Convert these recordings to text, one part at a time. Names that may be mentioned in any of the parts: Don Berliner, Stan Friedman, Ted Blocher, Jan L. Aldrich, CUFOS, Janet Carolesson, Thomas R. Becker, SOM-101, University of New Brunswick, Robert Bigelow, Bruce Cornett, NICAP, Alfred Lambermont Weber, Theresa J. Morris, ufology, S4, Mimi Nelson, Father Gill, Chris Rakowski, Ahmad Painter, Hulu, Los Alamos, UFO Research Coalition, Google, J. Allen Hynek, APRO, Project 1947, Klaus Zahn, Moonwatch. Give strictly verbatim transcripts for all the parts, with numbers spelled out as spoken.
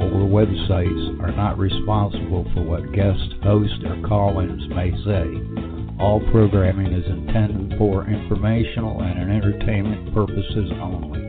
or websites are not responsible for what guests, hosts, or call-ins may say. All programming is intended for informational and entertainment purposes only.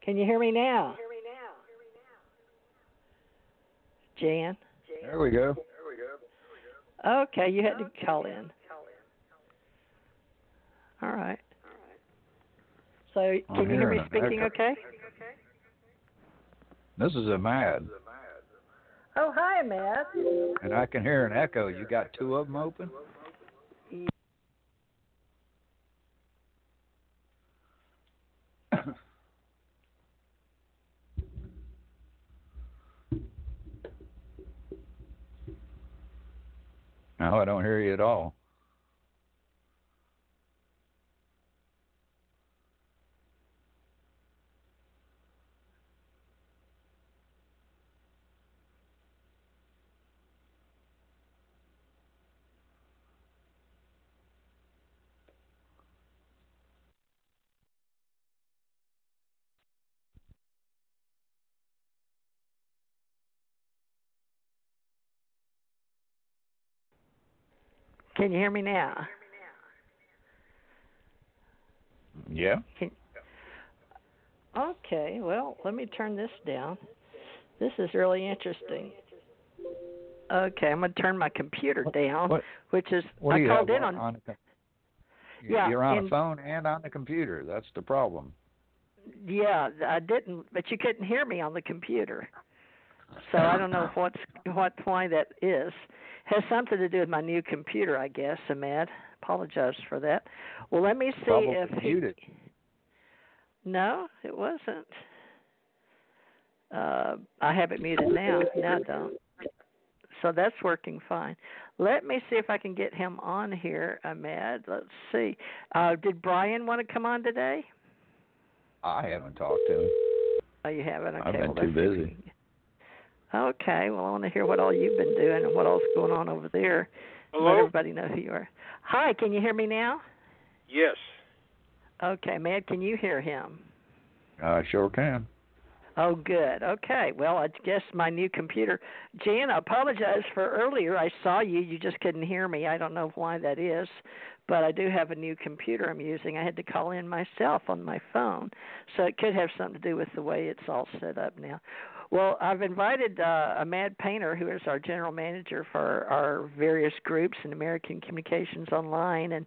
Can you hear me now? Jan? There we go. Okay, you had to call in. All right. So, can you hear me speaking okay? This is Ahmad. Oh, hi, Ahmad. And I can hear an echo. You got two of them open? now. I don't hear you at all. Can you hear me now? Yeah. Can, okay, well, let me turn this down. This is really interesting. Okay, I'm going to turn my computer down, what, which is, I called in on... on a, you're yeah, you're on and, a phone and on the computer. That's the problem. Yeah, I didn't, but you couldn't hear me on the computer. So I don't know what's what why that is. Has something to do with my new computer, I guess, Ahmed. Apologize for that. Well, let me see Probably if muted. He... No, it wasn't. Uh, I have it muted now. Now I don't. So that's working fine. Let me see if I can get him on here, Ahmed. Let's see. Uh, did Brian want to come on today? I haven't talked to him. Oh, you haven't? Okay, I've been well, too busy. Good. Okay, well, I want to hear what all you've been doing and what all's going on over there. Hello? Let everybody know who you are. Hi, can you hear me now? Yes. Okay, Matt, can you hear him? I sure can. Oh, good. Okay, well, I guess my new computer. Jan, I apologize for earlier. I saw you. You just couldn't hear me. I don't know why that is, but I do have a new computer I'm using. I had to call in myself on my phone, so it could have something to do with the way it's all set up now. Well, I've invited uh, Ahmed Painter, who is our general manager for our various groups in American Communications Online, and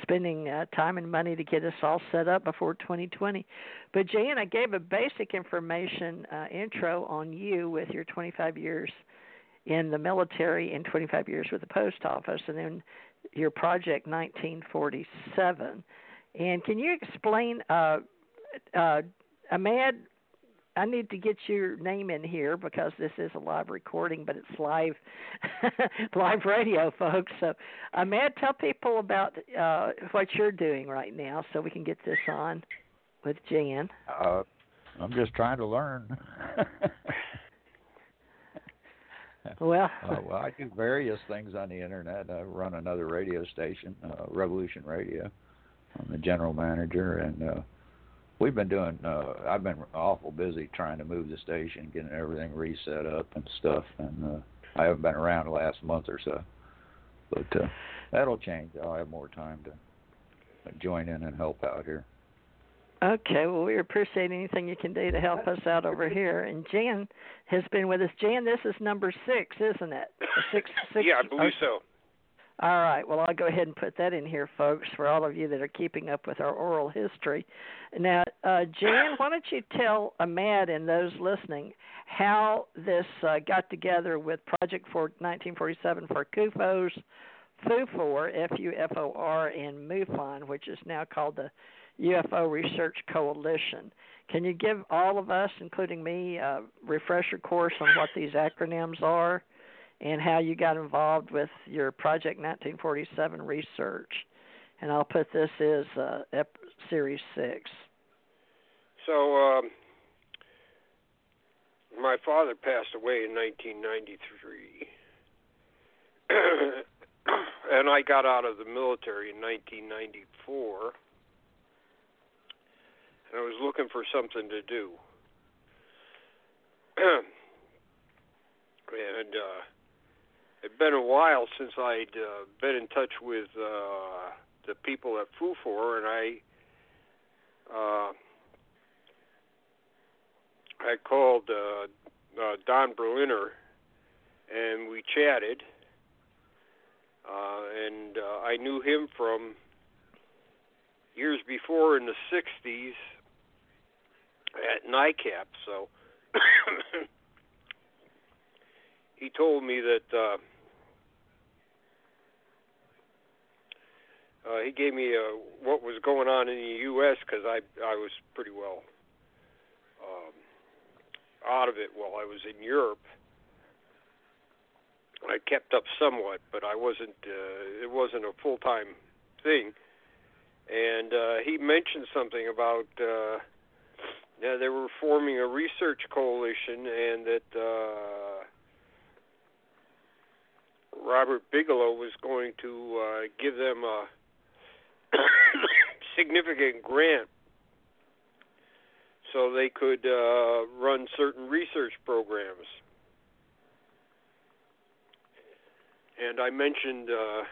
spending uh, time and money to get us all set up before twenty twenty. But, Jan, I gave a basic information uh, intro on you with your twenty-five years in the military and twenty-five years with the post office, and then your Project nineteen forty-seven. And can you explain, uh, uh, Ahmed, I need to get your name in here because this is a live recording, but it's live live radio, folks. So, Ahmed, tell people about uh, what you're doing right now so we can get this on with Jan. Uh, I'm just trying to learn. well, uh, well, I do various things on the Internet. I run another radio station, uh, Revolution Radio. I'm the general manager, and uh, We've been doing, uh, I've been awful busy trying to move the station, getting everything reset up and stuff, and uh, I haven't been around the last month or so, but uh, that'll change. I'll have more time to join in and help out here. Okay, well, we appreciate anything you can do to help us out over here, and Jan has been with us. Jan, this is number six, isn't it? Six, six, yeah, I believe so. All right, well, I'll go ahead and put that in here, folks, for all of you that are keeping up with our oral history. Now, uh, Jan, why don't you tell Ahmed and those listening how this uh, got together with Project for nineteen forty-seven for CUFOS, FUFOR, F U F O R, and MUFON, which is now called the U F O Research Coalition. Can you give all of us, including me, a refresher course on what these acronyms are and how you got involved with your Project nineteen forty-seven research? And I'll put this as uh, ep- Series six. So um, my father passed away in nineteen ninety-three, and I got out of the military in nineteen ninety-four, and I was looking for something to do. and uh It'd been a while since I'd uh, been in touch with uh, the people at FUFOR, and I uh, I called uh, uh, Don Berliner, and we chatted, uh, and uh, I knew him from years before in the sixties at NICAP, so he told me that... Uh, Uh, he gave me uh, what was going on in the U S because I I was pretty well um, out of it while I was in Europe. I kept up somewhat, but I wasn't. Uh, it wasn't a full-time thing. And uh, he mentioned something about uh, yeah, they were forming a research coalition, and that uh, Robert Bigelow was going to uh, give them a significant grant so they could uh, run certain research programs. And I mentioned, uh,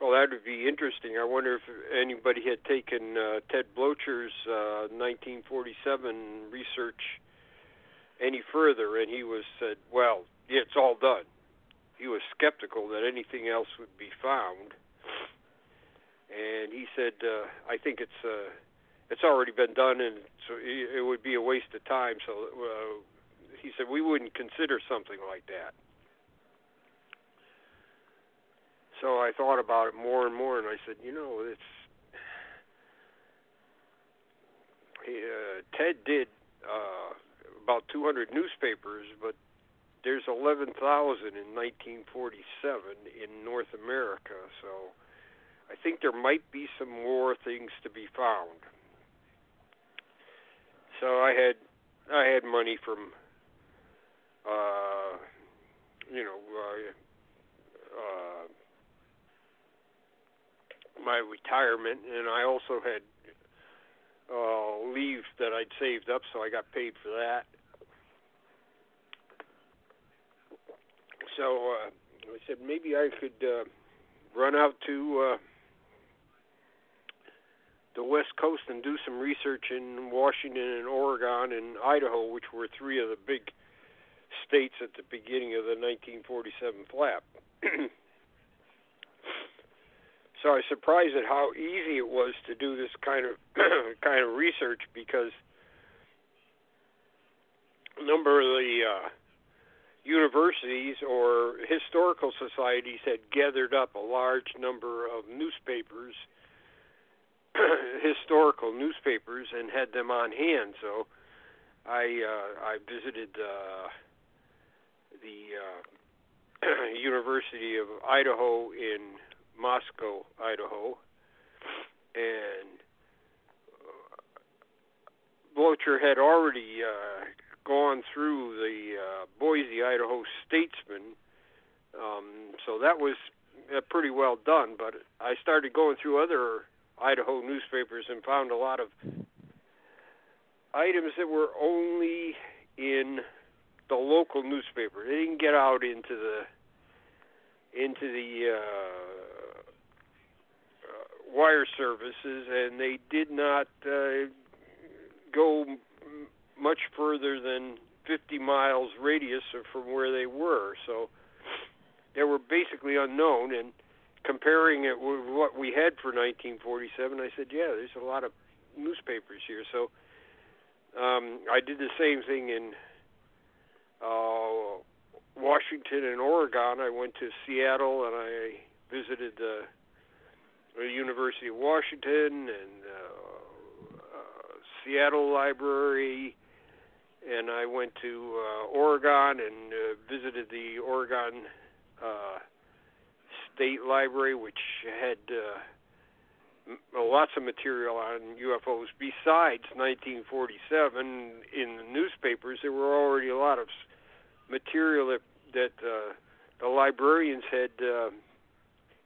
well, that would be interesting. I wonder if anybody had taken uh, Ted Blocher's uh, nineteen forty-seven research any further, and he was said, well, it's all done. He was skeptical that anything else would be found. And he said, uh, I think it's uh, it's already been done, and it's, it would be a waste of time. So uh, he said, we wouldn't consider something like that. So I thought about it more and more, and I said, you know, it's uh, Ted did uh, about two hundred newspapers, but there's eleven thousand in nineteen forty-seven in North America, so I think there might be some more things to be found. So I had I had money from, uh, you know, uh, uh my retirement, and I also had uh, leave that I'd saved up, so I got paid for that. So uh, I said maybe I could uh, run out to uh, the West Coast and do some research in Washington and Oregon and Idaho, which were three of the big states at the beginning of the nineteen forty-seven flap. So I was surprised at how easy it was to do this kind of kind of research, because a number of the uh, universities or historical societies had gathered up a large number of newspapers, historical newspapers, and had them on hand. So I uh, I visited uh, the uh, University of Idaho in Moscow, Idaho, and Blocher had already uh, gone through the uh, Boise, Idaho Statesman, um, so that was uh, pretty well done, but I started going through other Idaho newspapers and found a lot of items that were only in the local newspaper. They didn't get out into the into the uh, wire services, and they did not uh, go m- much further than fifty miles radius from where they were. So they were basically unknown, and comparing it with what we had for nineteen forty-seven, I said, yeah, there's a lot of newspapers here. So um, I did the same thing in uh, Washington and Oregon. I went to Seattle, and I visited the uh, the University of Washington and uh, uh, Seattle Library, and I went to uh, Oregon and uh, visited the Oregon uh, State Library, which had uh, m- lots of material on U F Os. Besides nineteen forty-seven, in the newspapers, there were already a lot of material that, that uh, the librarians had uh,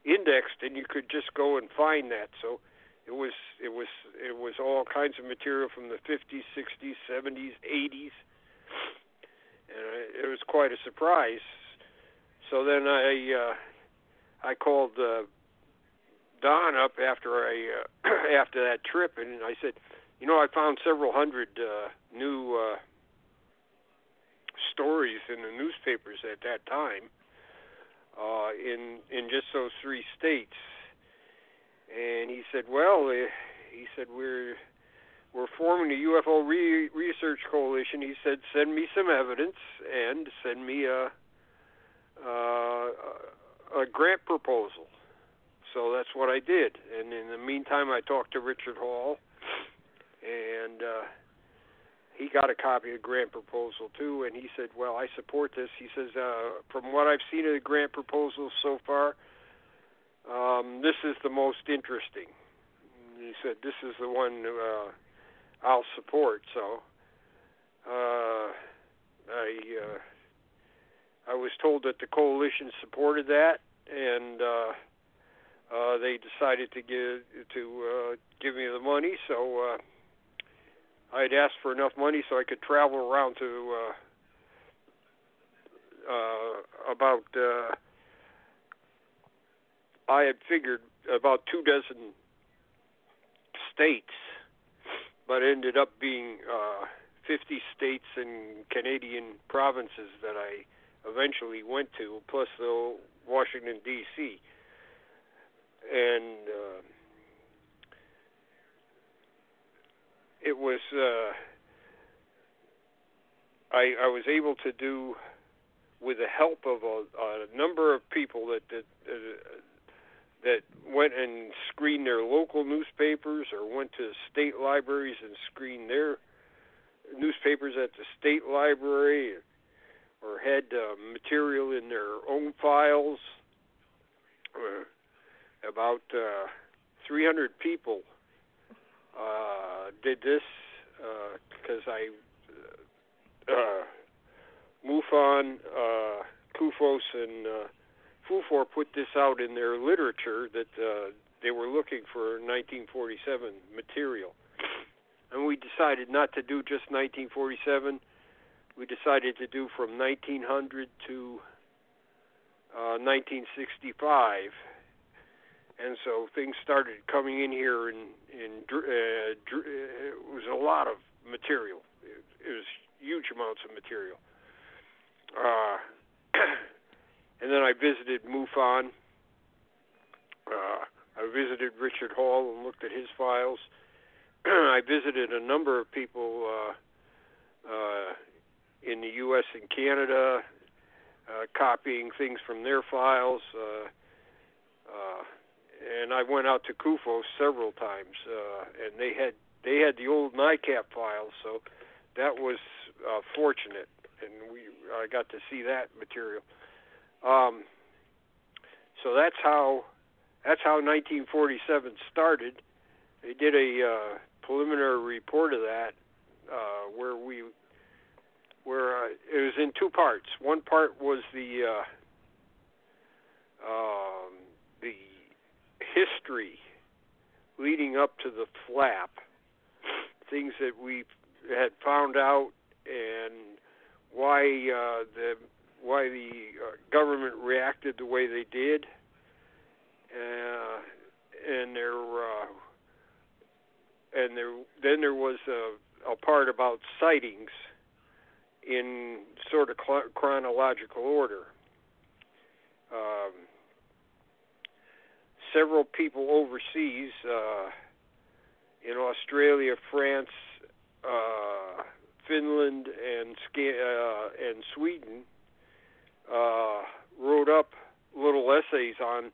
indexed, and you could just go and find that. So it was it was it was all kinds of material from the fifties, sixties, seventies, eighties, and it was quite a surprise. So then I uh, I called uh, Don up after I uh, after that trip, and I said, you know, I found several hundred uh, new uh, stories in the newspapers at that time. Uh, in in just those three states, and he said, "Well, uh, he said we're we're forming a U F O re- research coalition." He said, "Send me some evidence and send me a uh, a grant proposal." So that's what I did, and in the meantime, I talked to Richard Hall, and uh, he got a copy of the grant proposal, too, and he said, well, I support this. He says, uh, from what I've seen of the grant proposal so far, um, this is the most interesting. He said, this is the one uh, I'll support. So uh, I uh, I was told that the coalition supported that, and uh, uh, they decided to give to uh, give me the money. So uh, I had asked for enough money so I could travel around to uh, uh, about uh, I had figured about two dozen states, but it ended up being uh, fifty states and Canadian provinces that I eventually went to, plus the Washington, D C And uh, it was, uh, I, I was able to do, with the help of a, a number of people that did, uh, that went and screened their local newspapers or went to state libraries and screened their newspapers at the state library, or had uh, material in their own files. Uh, about uh, three hundred people uh, did this, because uh, I, uh, MUFON, uh, CUFOS, and uh, FUFOR put this out in their literature that uh, they were looking for nineteen forty-seven material. And we decided not to do just nineteen forty-seven. We decided to do from nineteen hundred to uh, nineteen sixty-five. And so things started coming in here, and, and uh, it was a lot of material. It, it was huge amounts of material. Uh, and then I visited MUFON. Uh, I visited Richard Hall and looked at his files. I visited a number of people uh, uh, in the U S and Canada, uh, copying things from their files. Uh, uh, and I went out to CUFOS several times, uh, and they had they had the old NICAP files, so that was uh, fortunate, and we I got to see that material. Um, so that's how that's how nineteen forty-seven started. They did a uh, preliminary report of that, uh, where we. Where uh, it was in two parts. One part was the uh, um, the history leading up to the flap, things that we had found out, and why uh, the why the uh, government reacted the way they did, uh, and there uh, and there then there was a, a part about sightings, in sort of chronological order. Um, several people overseas, uh, in Australia, France, uh, Finland, and uh, and Sweden, uh, wrote up little essays on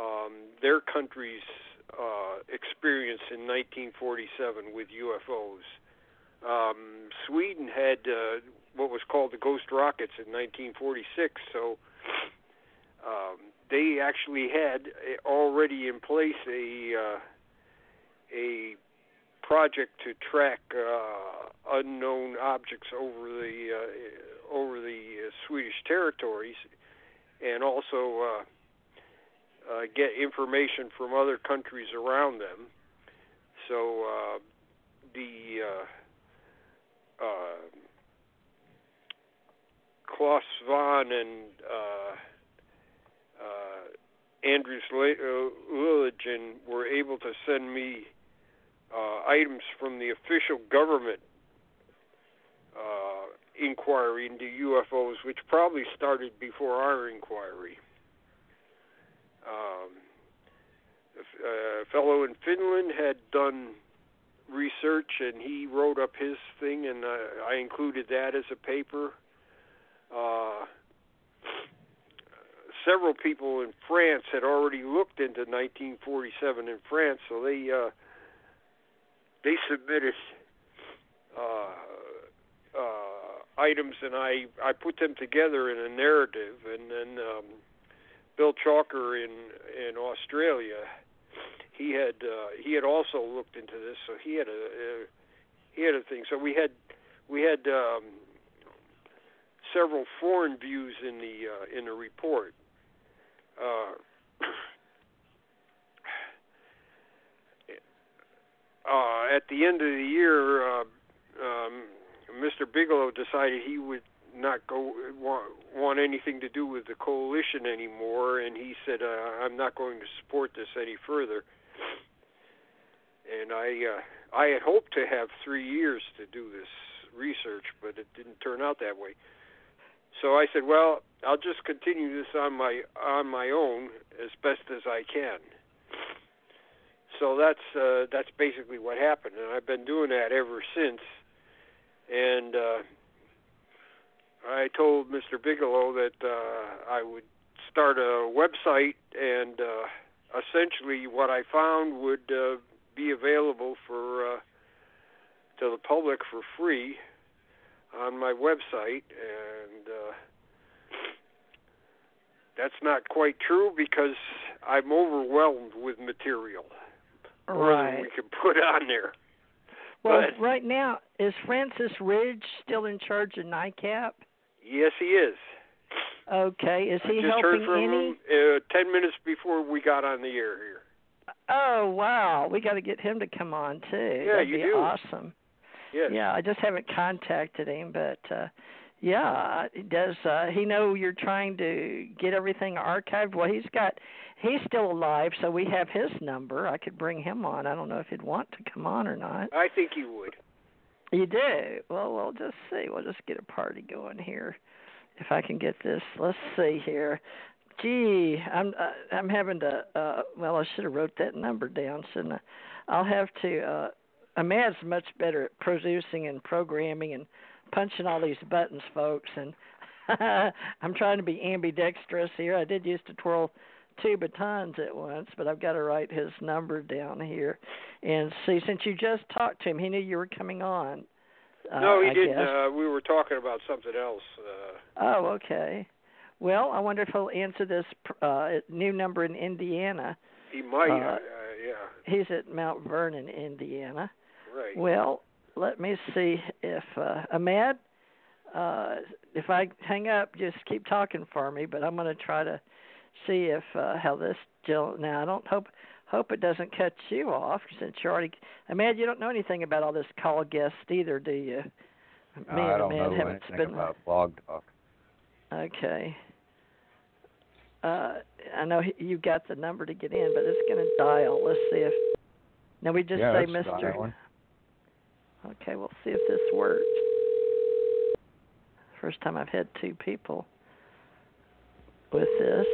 um, their country's uh, experience in nineteen forty-seven with U F Os. Um, Sweden had uh, what was called the Ghost Rockets in nineteen forty-six, so um, they actually had already in place a uh, a project to track uh, unknown objects over the uh, over the uh, Swedish territories, and also uh, uh, get information from other countries around them. So uh, the uh, Uh, Klaus Vaughan and uh, uh, Andrews Lilligin were able to send me uh, items from the official government uh, inquiry into U F Os, which probably started before our inquiry. Um, a fellow in Finland had done research, and he wrote up his thing, and uh, I included that as a paper. Uh, several people in France had already looked into nineteen forty-seven in France, so they uh, they submitted uh, uh, items, and I, I put them together in a narrative. And then um, Bill Chalker in in Australia, he had uh, he had also looked into this, so he had a, a he had a thing. So we had we had um, several foreign views in the uh, in the report. Uh, uh, at the end of the year, uh, um, Mister Bigelow decided he would not go want, want anything to do with the coalition anymore, and he said, uh, "I'm not going to support this any further." And I, uh, I had hoped to have three years to do this research, but it didn't turn out that way. So I said, "Well, I'll just continue this on my on my own as best as I can." So that's uh, that's basically what happened, and I've been doing that ever since. And uh, I told Mister Bigelow that uh, I would start a website, and uh, essentially what I found would uh, be available for uh, to the public for free on my website. And uh, that's not quite true, because I'm overwhelmed with material. Right. We can put on there. Well, but right now, is Francis Ridge still in charge of NICAP? Yes, he is. Okay. Is he I just helping heard from any? Him, uh, ten minutes before we got on the air here. Oh, wow. We got to get him to come on, too. Yeah, That'd you be do. Awesome. Yes. Yeah, I just haven't contacted him, but uh, yeah, does uh, he know you're trying to get everything archived? Well, he's got he's still alive, so we have his number. I could bring him on. I don't know if he'd want to come on or not. I think he would. You do? Well, we'll just see. We'll just get a party going here. If I can get this, let's see here. Gee, I'm uh, I'm having to. Uh, well, I should have wrote that number down, shouldn't I? I'll have to. Uh, Ahmad's much better at producing and programming and punching all these buttons, folks. And I'm trying to be ambidextrous here. I did used to twirl two batons at once, but I've got to write his number down here. And see, since you just talked to him, he knew you were coming on. Uh, no, he I didn't. Uh, we were talking about something else. Uh, oh, okay. Well, I wonder if he'll answer this uh, new number in Indiana. He might. Uh, uh, yeah. He's at Mount Vernon, Indiana. Right. Well, let me see if uh, Ahmad, uh, if I hang up, just keep talking for me. But I'm going to try to see if uh, how this Jill. Now I don't hope hope it doesn't cut you off, since you already Ahmad. You don't know anything about all this call guest either, do you? No, me I don't Ahmad know haven't anything been... about blog talk. Okay. Uh, I know you got the number to get in, but it's going to dial. Let's see if. Now we just yeah, say Mister. Dialing. Okay, we'll see if this works. First time I've had two people with this.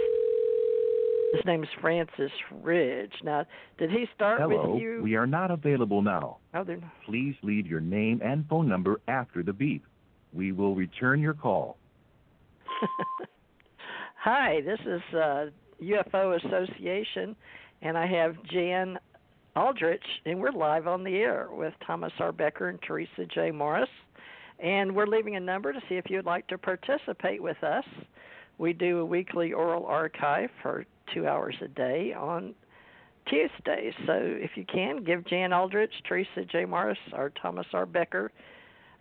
His name is Francis Ridge. Now, did he start Hello, with you? Hello, we are not available now. Oh, they're not. Please leave your name and phone number after the beep. We will return your call. Hi, this is uh, U F O Association, and I have Jan Aldrich, and we're live on the air with Thomas R. Becker and Theresa J. Morris, and we're leaving a number to see if you'd like to participate with us. We do a weekly oral archive for two hours a day on Tuesdays, so if you can, give Jan Aldrich, Theresa J. Morris, or Thomas R. Becker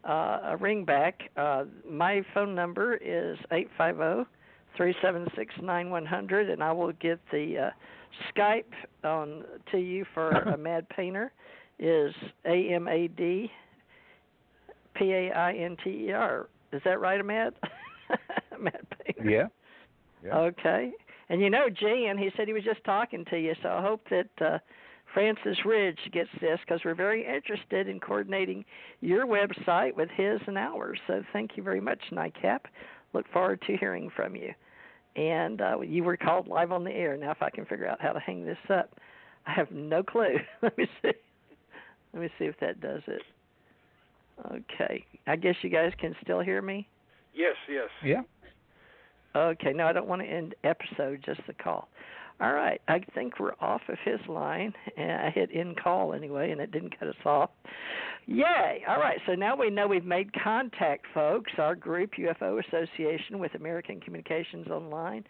uh, a ring back. Uh, my phone number is eight five zero, three seven six, nine one zero zero, and I will get the uh, Skype on to you for Ahmad Painter is A M A D P A I N T E R. Is that right, Ahmad? Ahmad Painter. Yeah. yeah. Okay. And you know, Jan, he said he was just talking to you, so I hope that uh, Francis Ridge gets this, because we're very interested in coordinating your website with his and ours. So thank you very much, NICAP. Look forward to hearing from you. And uh, you were called live on the air. Now, if I can figure out how to hang this up, I have no clue. Let me see. Let me see if that does it. Okay. I guess you guys can still hear me? Yes, yes. Yeah. Okay. No, I don't want to end episode, just the call. all right, I think we're off of his line. And I hit end call anyway, and it didn't cut us off. Yay! All right, so now we know we've made contact, folks. Our group, U F O Association with American Communications Online,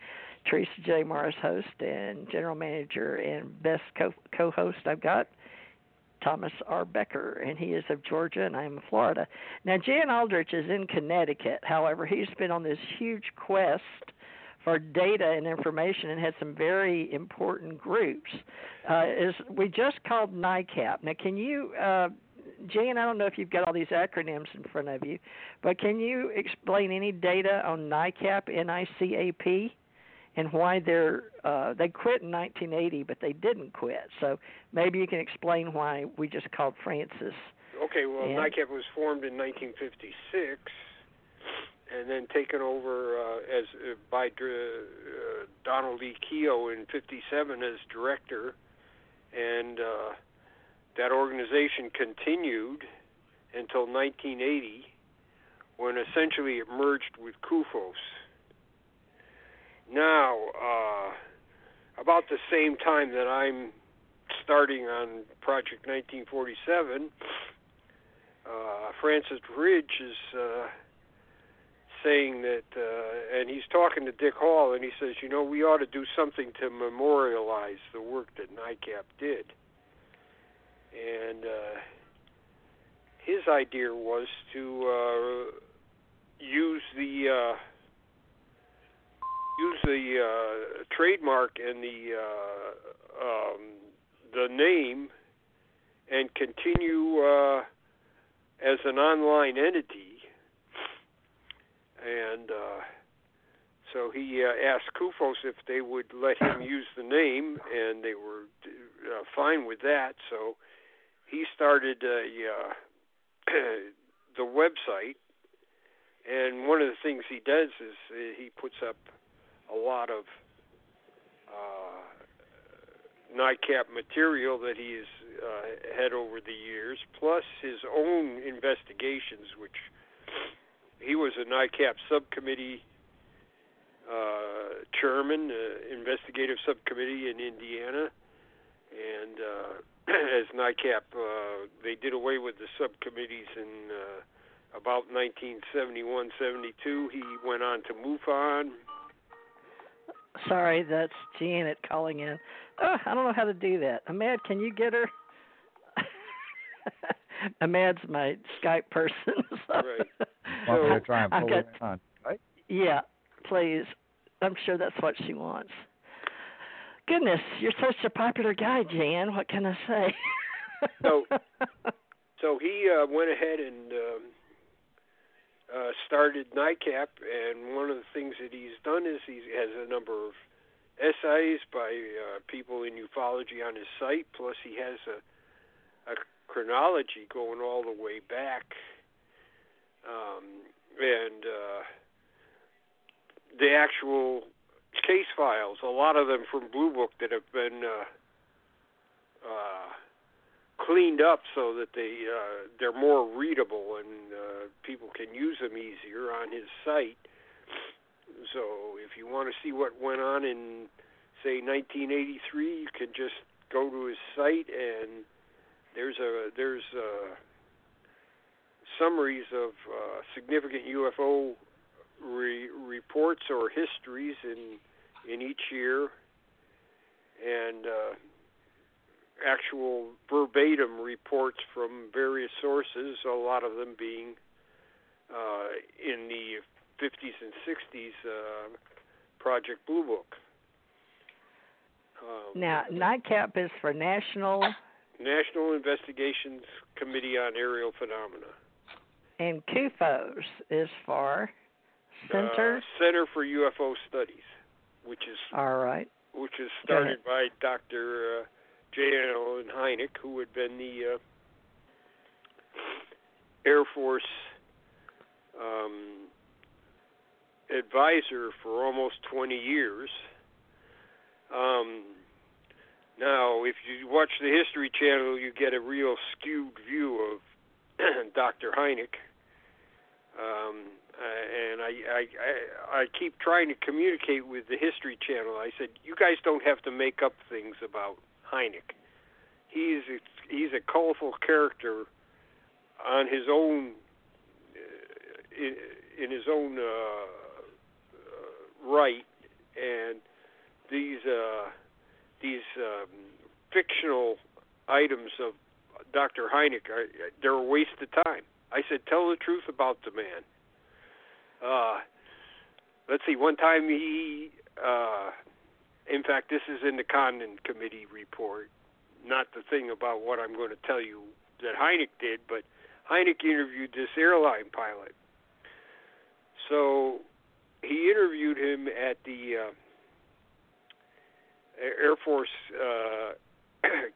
Theresa J. Morris, host and general manager and best co- co-host I've got, Thomas R. Becker, and he is of Georgia, and I am of Florida. Now, Jan Aldrich is in Connecticut. However, he's been on this huge quest for data and information and had some very important groups. Uh, is we just called NICAP. Now, can you, uh, Jan, I don't know if you've got all these acronyms in front of you, but can you explain any data on NICAP, N I C A P? And why they're uh, they quit in nineteen eighty, but they didn't quit. So maybe you can explain why we just called Francis. Okay, well, and NICAP was formed in nineteen fifty-six, and then taken over uh, as uh, by uh, Donald E. Keough in fifty-seven as director, and uh, that organization continued until nineteen eighty, when essentially it merged with CUFOS. Now, uh, about the same time that I'm starting on Project nineteen forty-seven, uh, Francis Ridge is uh, saying that, uh, and he's talking to Dick Hall, and he says, you know, we ought to do something to memorialize the work that NICAP did. And uh, his idea was to uh, use the... Uh, use the uh, trademark and the uh, um, the name and continue uh, as an online entity. And uh, so he uh, asked CUFOS if they would let him use the name, and they were uh, fine with that. So he started a, uh, the website, and one of the things he does is he puts up a lot of uh, NICAP material that he has uh, had over the years, plus his own investigations, which he was a NICAP subcommittee uh, chairman, uh, investigative subcommittee in Indiana. And uh, as NICAP, uh, they did away with the subcommittees in uh, about nineteen seventy-one seventy-two. He went on to MUFON. Sorry, that's Janet calling in. Oh, I don't know how to do that. Ahmed, can you get her? Ahmed's my Skype person. So right. Well, we're trying to pull got, it on, right? Yeah, please. I'm sure that's what she wants. Goodness, you're such a popular guy, Jan. What can I say? so, so he uh, went ahead and... Um, Uh, started NICAP, and one of the things that he's done is he has a number of essays by uh, people in ufology on his site, plus he has a, a chronology going all the way back. Um, and uh, the actual case files, a lot of them from Blue Book that have been uh, uh, cleaned up so that they uh, they're more readable and uh, people can use them easier on his site. So if you want to see what went on in, say, nineteen eighty-three, you can just go to his site, and there's a there's a summaries of uh, significant U F O re- reports or histories in in each year, and uh, actual verbatim reports from various sources, a lot of them being uh, in the fifties and sixties uh, Project Blue Book. Um, now, NICAP is for National... National Investigations Committee on Aerial Phenomena. And CUFOS is for Center... Uh, Center for U F O Studies, which is... All right. Which is started by Doctor Uh, J. Allen Hynek, who had been the uh, Air Force um, advisor for almost twenty years. Um, now, if you watch the History Channel, you get a real skewed view of Doctor Hynek, um, and I I, I, I keep trying to communicate with the History Channel. I said, you guys don't have to make up things about Hynek. He's a, he's a colorful character on his own, uh, in, in his own uh, uh, right, and these uh, these um, fictional items of Doctor Hynek, are, they're a waste of time. I said, tell the truth about the man. Uh, let's see, one time he, uh, in fact, this is in the Condon Committee report, not the thing about what I'm going to tell you that Hynek did, but Hynek interviewed this airline pilot. So he interviewed him at the uh, Air Force uh,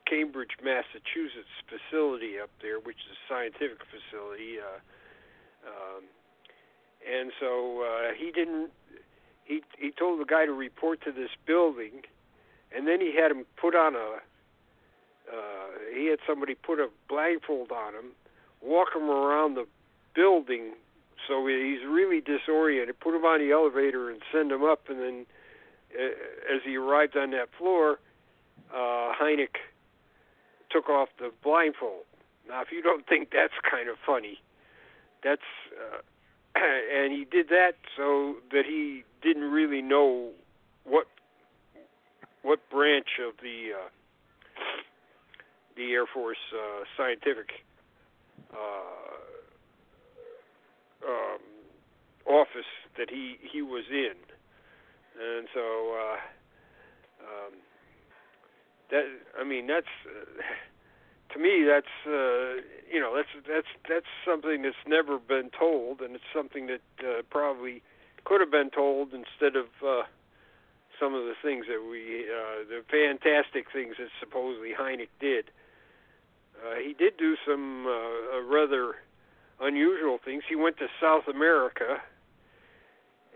Cambridge, Massachusetts facility up there, which is a scientific facility. Uh, um, and so uh, he didn't, he, he told the guy to report to this building, and then he had him put on a, uh, he had somebody put a blindfold on him, walk him around the building, so he's really disoriented, put him on the elevator and send him up, and then uh, as he arrived on that floor, uh, Hynek took off the blindfold. Now, if you don't think that's kind of funny, that's, uh, and he did that so that he didn't really know what what branch of the uh, the Air Force uh, scientific uh, um, office that he, he was in. And so, uh, um, that, I mean, that's, uh, to me, that's, uh, you know, that's, that's, that's something that's never been told, and it's something that uh, probably could have been told instead of uh, some of the things that we, uh, the fantastic things that supposedly Hynek did. Uh, he did do some uh, rather unusual things. He went to South America,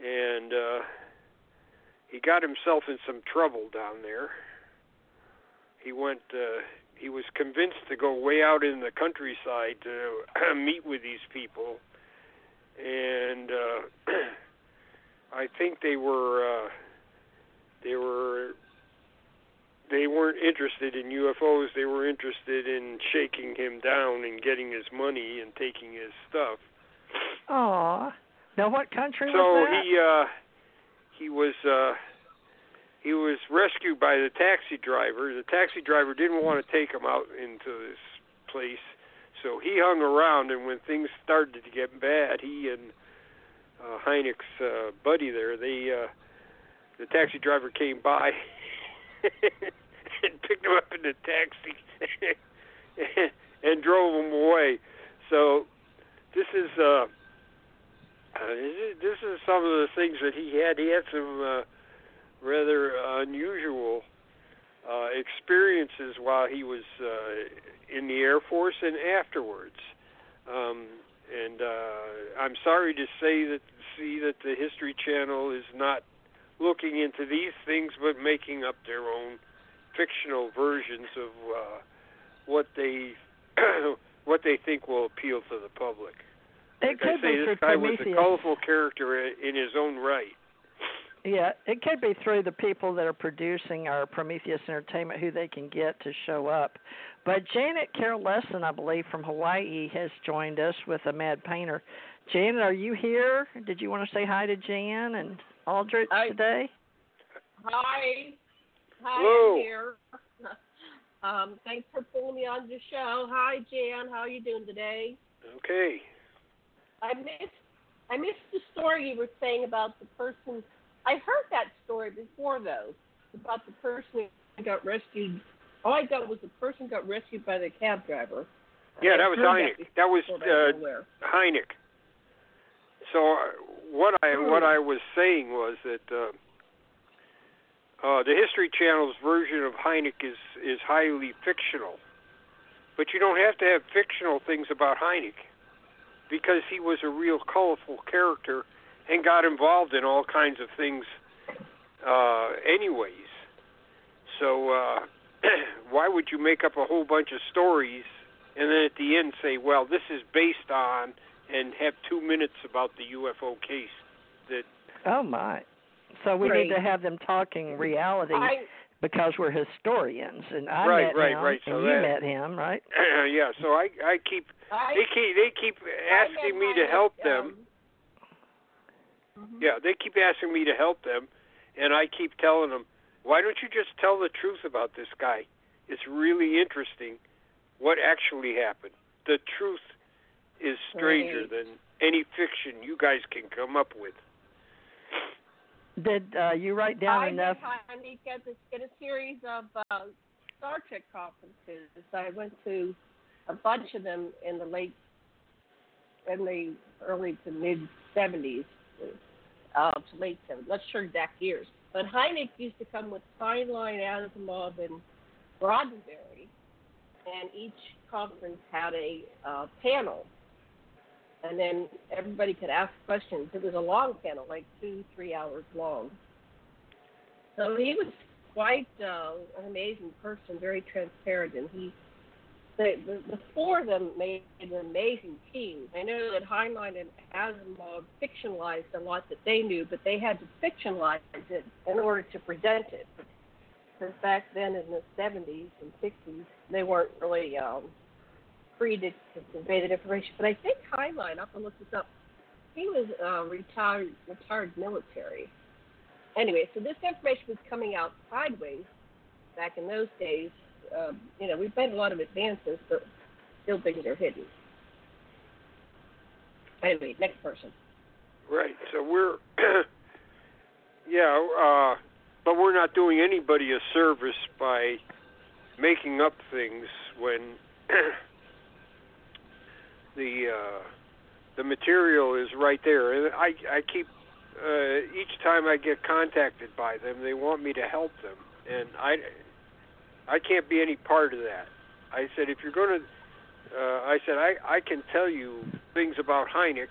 and uh, he got himself in some trouble down there. He went. Uh, he was convinced to go way out in the countryside to meet with these people, and uh, I think they were. Uh, they were. They weren't interested in U F Os. They were interested in shaking him down and getting his money and taking his stuff. Aww. Now, what country so was that? So he uh, he was uh, he was rescued by the taxi driver. The taxi driver didn't want to take him out into this place, so he hung around. And when things started to get bad, he and uh, Hynek's uh, buddy there, they uh, the taxi driver came by. and picked him up in a taxi and drove him away. So this is uh, this is some of the things that he had. He had some uh, rather unusual uh, experiences while he was uh, in the Air Force and afterwards. Um, and uh, I'm sorry to say that see that the History Channel is not looking into these things, but making up their own fictional versions of uh, what they what they think will appeal to the public. Like it could I say, be this guy Prometheus. Was a colorful character in his own right. Yeah, it could be through the people that are producing our Prometheus Entertainment, who they can get to show up. But Janet Carolesson, I believe, from Hawaii, has joined us with a Mad Painter. Janet, are you here? Did you want to say hi to Jan and Aldrich today? Hi. Hi, hello. I'm here. um, thanks for pulling me on the show. Hi, Jan. How are you doing today? Okay. I missed, I missed the story you were saying about the person. I heard that story before, though, about the person who got rescued. All I got was the person got rescued by the cab driver. Yeah, that was Hynek. That was uh, Hynek. So what I what I was saying was that uh, uh, the History Channel's version of Hynek is, is highly fictional, but you don't have to have fictional things about Hynek because he was a real colorful character and got involved in all kinds of things uh, anyways. So uh, why would you make up a whole bunch of stories and then at the end say, well, this is based on, and have two minutes about the U F O case that. Oh my! So we right. need to have them talking reality I, because we're historians, and I right, met right, him, right. So and that, you met him, right? Yeah. So I, I keep I, they keep they keep asking me to help them. Mm-hmm. Yeah, they keep asking me to help them, and I keep telling them, why don't you just tell the truth about this guy? It's really interesting what actually happened. The truth is stranger right. than any fiction you guys can come up with. Did uh, you write down I enough? I need to get, this, get a series of uh, Star Trek conferences. I went to a bunch of them in the late, in the early to mid-seventies. Uh, to late seventies, not sure exact years, but Hynek used to come with Steinlein, Asimov, and Roddenberry, and each conference had a uh, panel, and then everybody could ask questions. It was a long panel, like two, three hours long. So he was quite uh, an amazing person, very transparent, and he the, the, the four of them made an amazing team. I know that Heinlein and Asimov fictionalized a lot that they knew, but they had to fictionalize it in order to present it. Because back then in the seventies and sixties, they weren't really um, free to, to convey that information. But I think Heinlein, I'll have to look this up, he was uh, retired, retired military. Anyway, so this information was coming out sideways back in those days. Um, you know, we've made a lot of advances, but still things are hidden. Anyway, next person. Right. So we're, yeah, uh, but we're not doing anybody a service by making up things when the uh, the material is right there. And I I keep uh, each time I get contacted by them, they want me to help them, and I. I can't be any part of that. I said, if you're going to, uh, I said, I, I can tell you things about Hynek,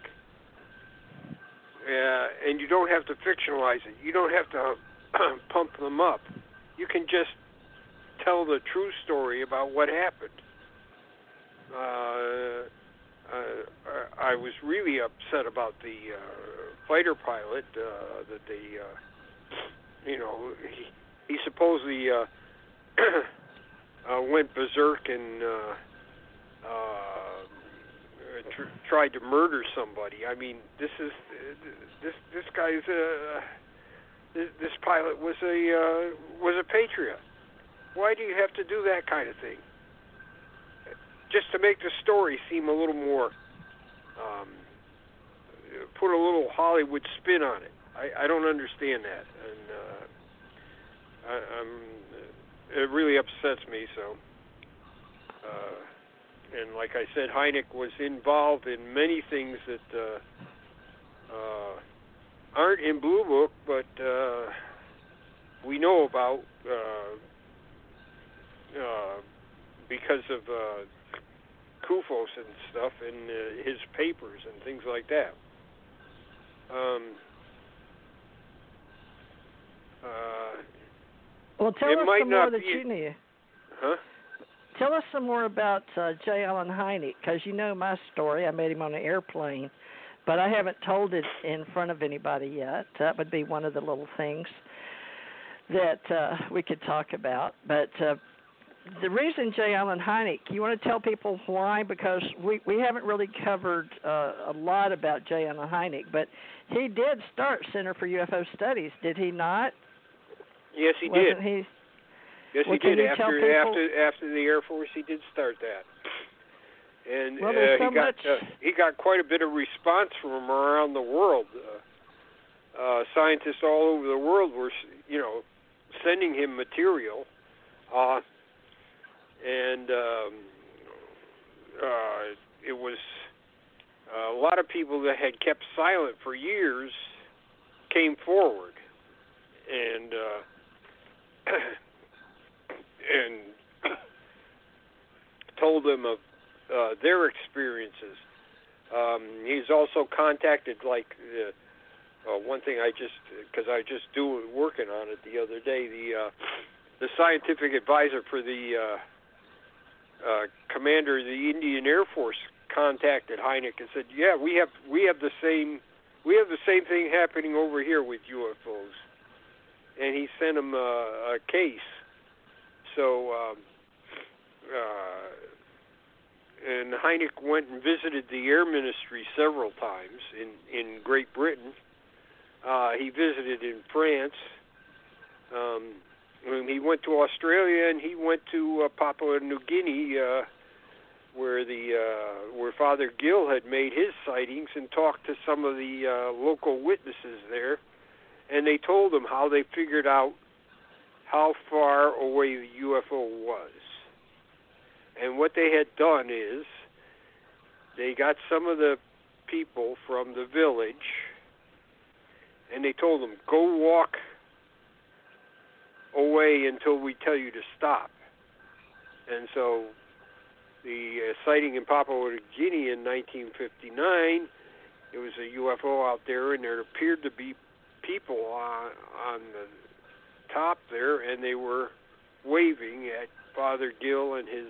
uh, and you don't have to fictionalize it. You don't have to pump them up. You can just tell the true story about what happened. Uh, uh, I was really upset about the uh, fighter pilot uh, that they, uh, you know, he, he supposedly... Uh, uh, went berserk and uh, uh, tr- tried to murder somebody. I mean, this is this this guy's a this, this pilot was a uh, was a patriot. Why do you have to do that kind of thing? Just to make the story seem a little more, um, put a little Hollywood spin on it. I, I don't understand that, and uh, I, I'm. It really upsets me, so. Uh, and like I said, Hynek was involved in many things that uh, uh, aren't in Blue Book, but uh, we know about uh, uh, because of uh, C U F O S and stuff and uh, his papers and things like that. Um, uh, Well, tell it us some more that you knew. Huh? Tell us some more about uh, J. Allen Hynek, because you know my story. I met him on an airplane, but I haven't told it in front of anybody yet. That would be one of the little things that uh, we could talk about. But uh, the reason J. Allen Hynek, you want to tell people why? Because we, we haven't really covered uh, a lot about J. Allen Hynek, but he did start Center for U F O Studies, did he not? Yes, he Wasn't did. He... Yes, well, he did. After after after the Air Force, he did start that, and well, uh, so he got uh, he got quite a bit of response from around the world. Uh, uh, scientists all over the world were, you know, sending him material, uh, and um, uh, it was uh, a lot of people that had kept silent for years came forward, and. Uh, and told them of uh, their experiences. Um, he's also contacted, like, uh, uh, one thing I just, because I just do working on it the other day, the uh, the scientific advisor for the uh, uh, commander of the Indian Air Force contacted Hynek and said, yeah, we have we have the same We have the same thing happening over here with U F Os. And he sent him a, a case. So, um, uh, and Hynek went and visited the Air Ministry several times in, in Great Britain. Uh, he visited in France. Um, he went to Australia, and he went to uh, Papua New Guinea, uh, where the uh, where Father Gill had made his sightings, and talked to some of the uh, local witnesses there, and they told him how they figured out how far away the U F O was. And what they had done is they got some of the people from the village, and they told them, go walk away until we tell you to stop. And so the uh, sighting in Papua New Guinea in nineteen fifty-nine, it was a U F O out there, and there appeared to be people on, on the top there, and they were waving at Father Gill and his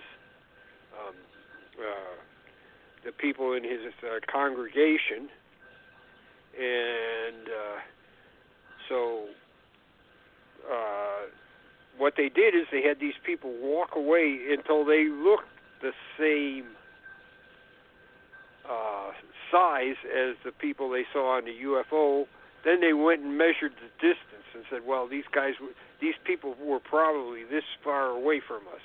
um, uh, the people in his uh, congregation. And uh, so uh, what they did is they had these people walk away until they looked the same uh, size as the people they saw on the U F O. Then they went and measured the distance and said, well, these guys, these people were probably this far away from us.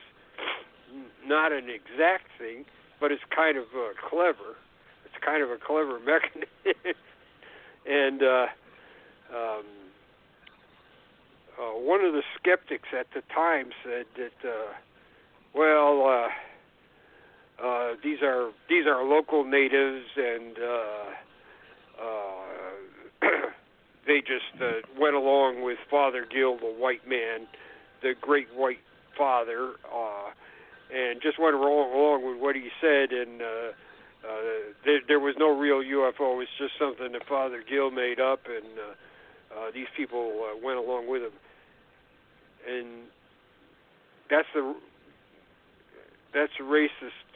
Not an exact thing, but it's kind of uh, clever. It's kind of a clever mechanism. And uh, um, uh, one of the skeptics at the time said that, uh, well, uh, uh, these are these are local natives, and uh, uh, they just uh, went along with Father Gill, the white man, the great white father, uh, and just went along with what he said, and. Uh, Uh, there, there was no real U F O. It's just something that Father Gill made up, and uh, uh, these people uh, went along with him. And that's the that's racist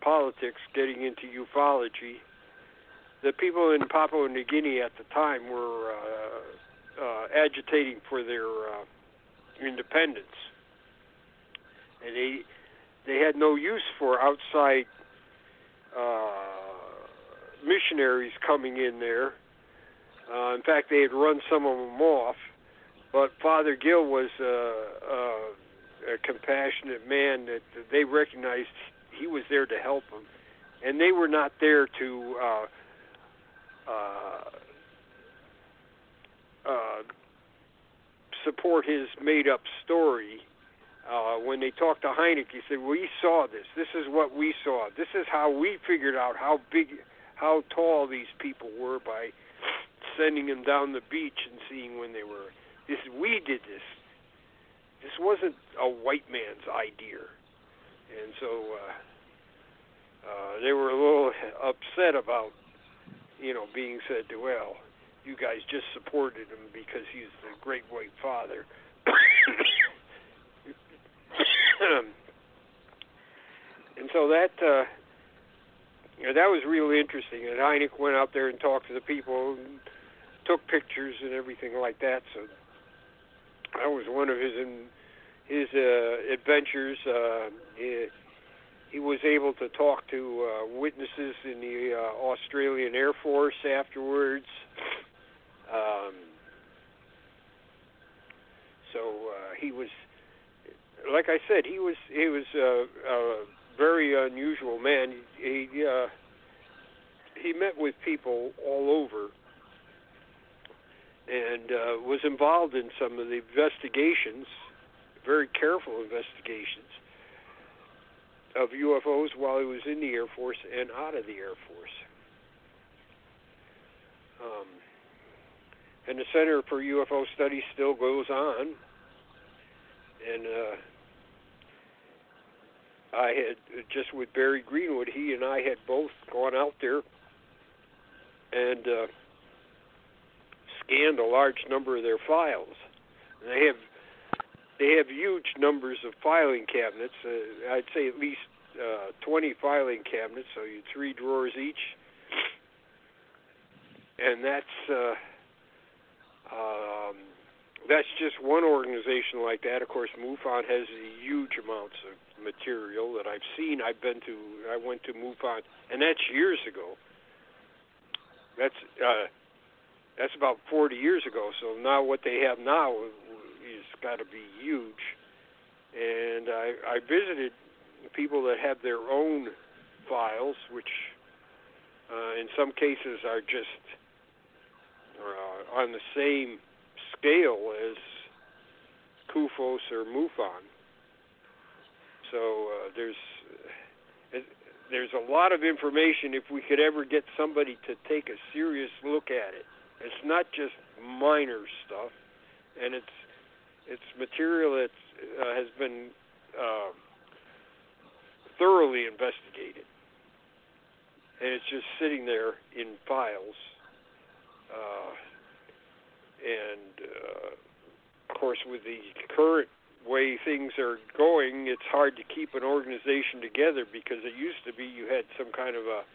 politics getting into ufology. The people in Papua New Guinea at the time were uh, uh, agitating for their uh, independence, and they they had no use for outside. Uh, missionaries coming in there. Uh, in fact, they had run some of them off, but Father Gill was uh, uh, a compassionate man that they recognized he was there to help them, and they were not there to uh, uh, uh, support his made-up story. Uh, when they talked to Hynek, he said, we saw this. This is what we saw. This is how we figured out how big, how tall these people were by sending them down the beach and seeing when they were. This We did this. This wasn't a white man's idea. And so uh, uh, they were a little upset about, you know, being said, well, you guys just supported him because he's the great white father. And so that uh, you know, that was really interesting. And Hynek went out there and talked to the people, and took pictures and everything like that. So that was one of his in, his uh, adventures. Uh, he, he was able to talk to uh, witnesses in the uh, Australian Air Force afterwards. Um, so uh, he was. Like I said, he was he was a, a very unusual man. He he, uh, he met with people all over, and uh, was involved in some of the investigations, very careful investigations of U F Os while he was in the Air Force and out of the Air Force. Um, and the Center for U F O Studies still goes on, and. Uh, I had, just with Barry Greenwood, he and I had both gone out there and uh, scanned a large number of their files. And they have they have huge numbers of filing cabinets. Uh, I'd say at least uh, twenty filing cabinets, so you three drawers each. and that's uh, um, that's just one organization like that. Of course, MUFON has huge amounts of material that I've seen. I've been to, I went to MUFON, and that's years ago. That's uh, that's about forty years ago. So now what they have now is got to be huge. And I, I visited people that have their own files, which uh, in some cases are just uh, on the same scale as CUFOS or MUFON. So uh, there's there's a lot of information if we could ever get somebody to take a serious look at it. It's not just minor stuff, and it's it's material that uh, has been uh, thoroughly investigated, and it's just sitting there in files. Uh, and uh, of course, with the current way things are going, it's hard to keep an organization together, because it used to be you had some kind of a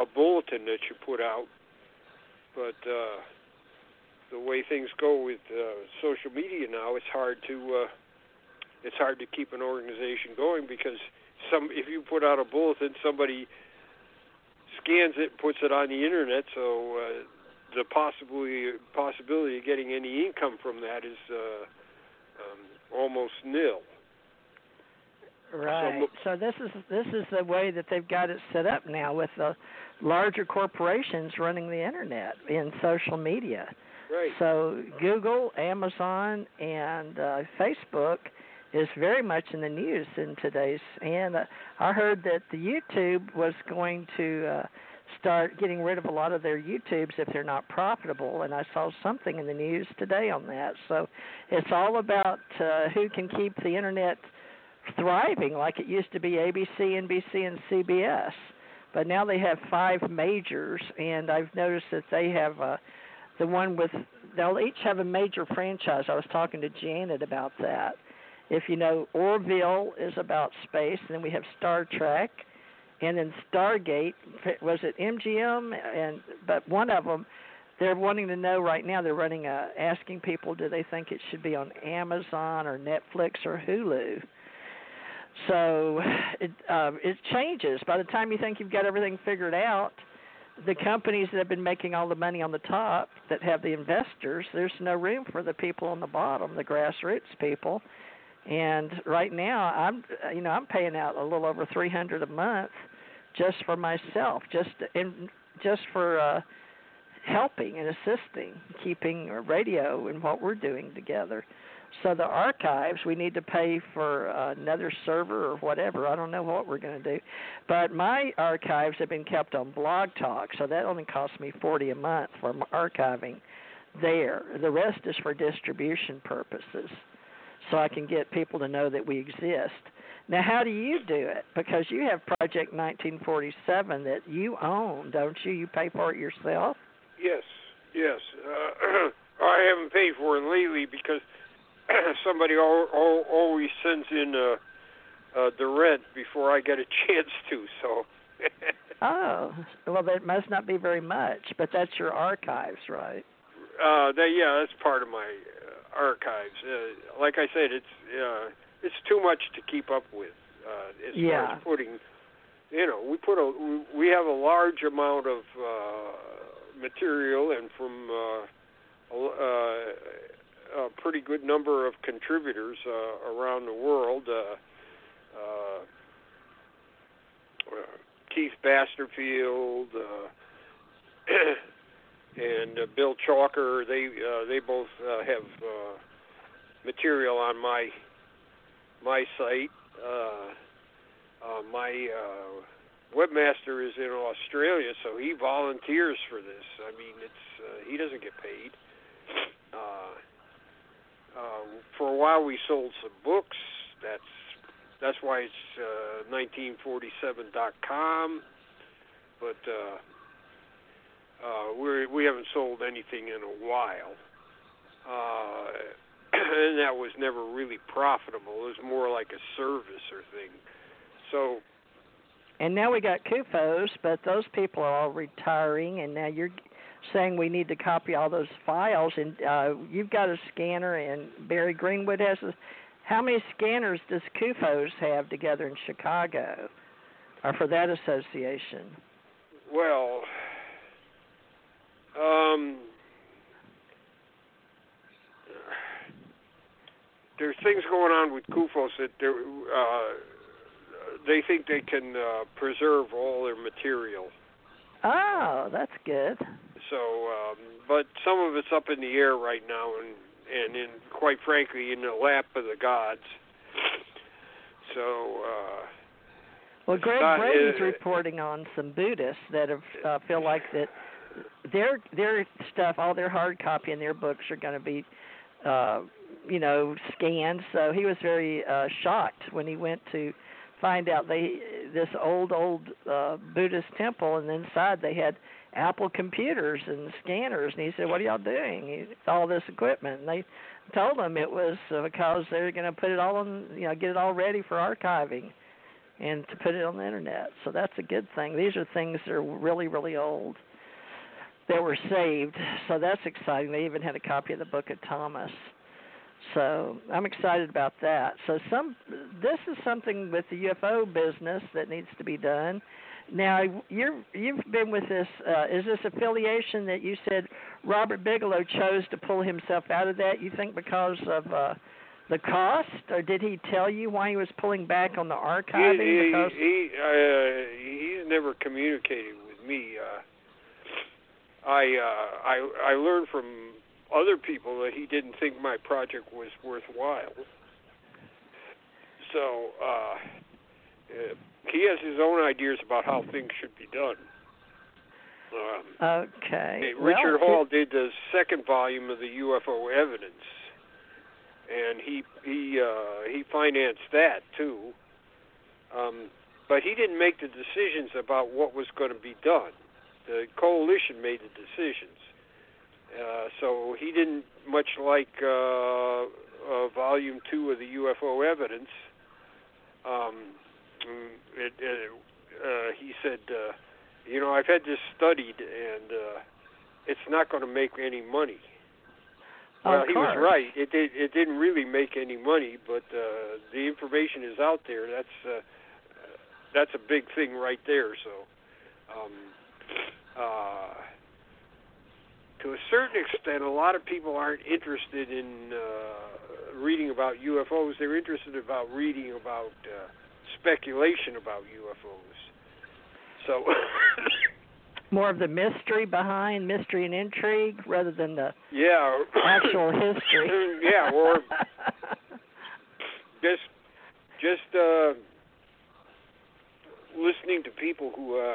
a bulletin that you put out, but uh, the way things go with uh, social media now, it's hard to uh, it's hard to keep an organization going, because some if you put out a bulletin, somebody scans it and puts it on the internet, so uh, the possibility possibility of getting any income from that is uh, um, almost nil. Right. So, so this is this is the way that they've got it set up now, with the larger corporations running the internet and social media. Right. So Google, Amazon, and uh, Facebook is very much in the news in today's. And uh, I heard that the YouTube was going to uh, start getting rid of a lot of their YouTubes if they're not profitable. And I saw something in the news today on that. So it's all about uh, who can keep the internet thriving, like it used to be A B C, N B C, and C B S. But now they have five majors, and I've noticed that they have uh, the one with – they'll each have a major franchise. I was talking to Janet about that. If you know, Orville is about space, and then we have Star Trek, and then Stargate. Was it M G M? And but one of them, they're wanting to know right now, they're running a, asking people, do they think it should be on Amazon or Netflix or Hulu? So it, uh, it changes. By the time you think you've got everything figured out, the companies that have been making all the money on the top, that have the investors, there's no room for the people on the bottom, the grassroots people. And right now, I'm, you know, I'm paying out a little over three hundred dollars a month just for myself, just in, just for uh, helping and assisting, keeping radio and what we're doing together. So the archives, we need to pay for uh, another server or whatever. I don't know what we're going to do. But my archives have been kept on Blog Talk, so that only costs me forty dollars a month for archiving there. The rest is for distribution purposes, so I can get people to know that we exist. Now, how do you do it? Because you have Project nineteen forty-seven that you own, don't you? You pay for it yourself? Yes, yes. Uh, I haven't paid for it lately because somebody al- al- always sends in uh, uh, the rent before I get a chance to, so. Oh, well, that must not be very much, but that's your archives, right? Uh, that, yeah, that's part of my archives. Uh, like I said, it's uh, it's too much to keep up with. Uh, as yeah. far as putting, you know, we put a we have a large amount of uh, material, and from uh, a, a pretty good number of contributors uh, around the world. Uh, uh, Keith Basterfield. Uh, And uh, Bill Chalker, they uh, they both uh, have uh, material on my my site. Uh, uh, my uh, webmaster is in Australia, so he volunteers for this. I mean, it's uh, he doesn't get paid. Uh, uh, for a while, we sold some books. That's that's why it's uh, nineteen forty-seven dot com, but. Uh, Uh, we we haven't sold anything in a while, uh, and that was never really profitable. It was more like a service or thing. So, and now we got CUFOS, but those people are all retiring, and now you're saying we need to copy all those files, and uh, you've got a scanner, and Barry Greenwood has a, how many scanners does C U F O S have together in Chicago, or for that association? Well, um, there's things going on with C U F O S that uh, they think they can uh, preserve all their material. Oh, that's good. So, um, but some of it's up in the air right now, and and in, quite frankly, in the lap of the gods. So, uh, well, Greg not, Brady's uh, reporting on some Buddhists that have, uh, feel like that their their stuff, all their hard copy in their books, are going to be, uh, you know, scanned. So he was very uh, shocked when he went to find out they this old, old uh, Buddhist temple, and inside they had Apple computers and scanners. And he said, what are y'all doing? He, all this equipment. And they told him it was because they were going to put it all on, you know, get it all ready for archiving and to put it on the Internet. So that's a good thing. These are things that are really, really old that were saved. So that's exciting. They even had a copy of the Book of Thomas. So I'm excited about that. So some, this is something with the U F O business that needs to be done. Now, you're, you've been with this. Uh, is this affiliation that you said Robert Bigelow chose to pull himself out of that, you think because of uh, the cost? Or did he tell you why he was pulling back on the archiving? He, because he, he, uh, he never communicated with me. Uh, I, uh, I, I learned from other people that he didn't think my project was worthwhile. So uh, he has his own ideas about how things should be done. Um, okay. Richard well, Hall did the second volume of the U F O evidence, and he he uh, he financed that too. Um, but he didn't make the decisions about what was going to be done. The coalition made the decisions. Uh, so he didn't, much like uh, uh, Volume two of the U F O evidence, um, it, it, uh, he said, uh, you know, I've had this studied, and uh, it's not going to make any money. Well, he was right. It, it, it didn't really make any money, but uh, the information is out there. That's, uh, that's a big thing right there. So Um, uh, to a certain extent, a lot of people aren't interested in uh, reading about U F Os. They're interested about reading about uh, speculation about U F Os. So more of the mystery behind, mystery and intrigue, rather than the yeah actual history. Yeah, or just just uh, listening to people who. Uh,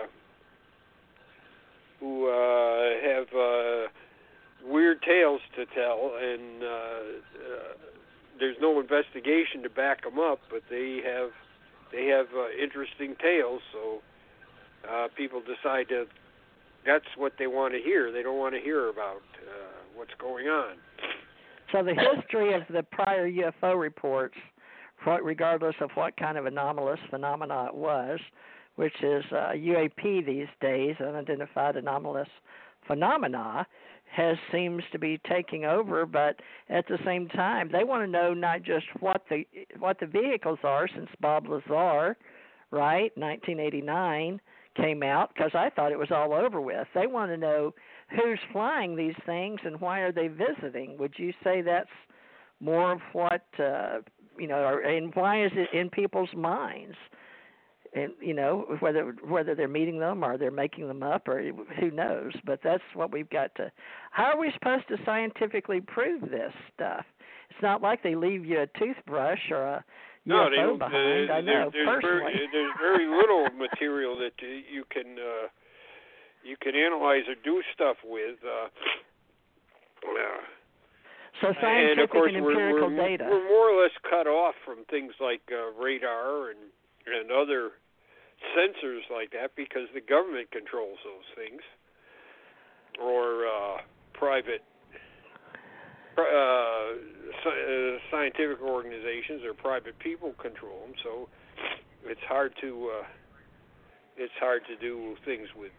who uh, have uh, weird tales to tell, and uh, uh, there's no investigation to back them up, but they have they have uh, interesting tales, so uh, people decide that that's what they want to hear. They don't want to hear about uh, what's going on. So the history of the prior U F O reports, regardless of what kind of anomalous phenomena it was, which is uh, U A P these days, unidentified anomalous phenomena, has seems to be taking over. But at the same time, they want to know not just what the what the vehicles are, since Bob Lazar, right, nineteen eighty-nine came out, because I thought it was all over with. They want to know who's flying these things and why are they visiting. Would you say that's more of what uh, you know, or, and why is it in people's minds? And, you know, whether whether they're meeting them or they're making them up, or who knows. But that's what we've got to – how are we supposed to scientifically prove this stuff? It's not like they leave you a toothbrush or a no, U F O they, behind. Uh, I know, there's, personally. Very, there's very little material that you can, uh, you can analyze or do stuff with. Uh, so scientific and, of course, and empirical we're, we're, data. We're more or less cut off from things like uh, radar and – and other sensors like that, because the government controls those things, or uh, private uh, scientific organizations or private people control them. So it's hard to uh, it's hard to do things with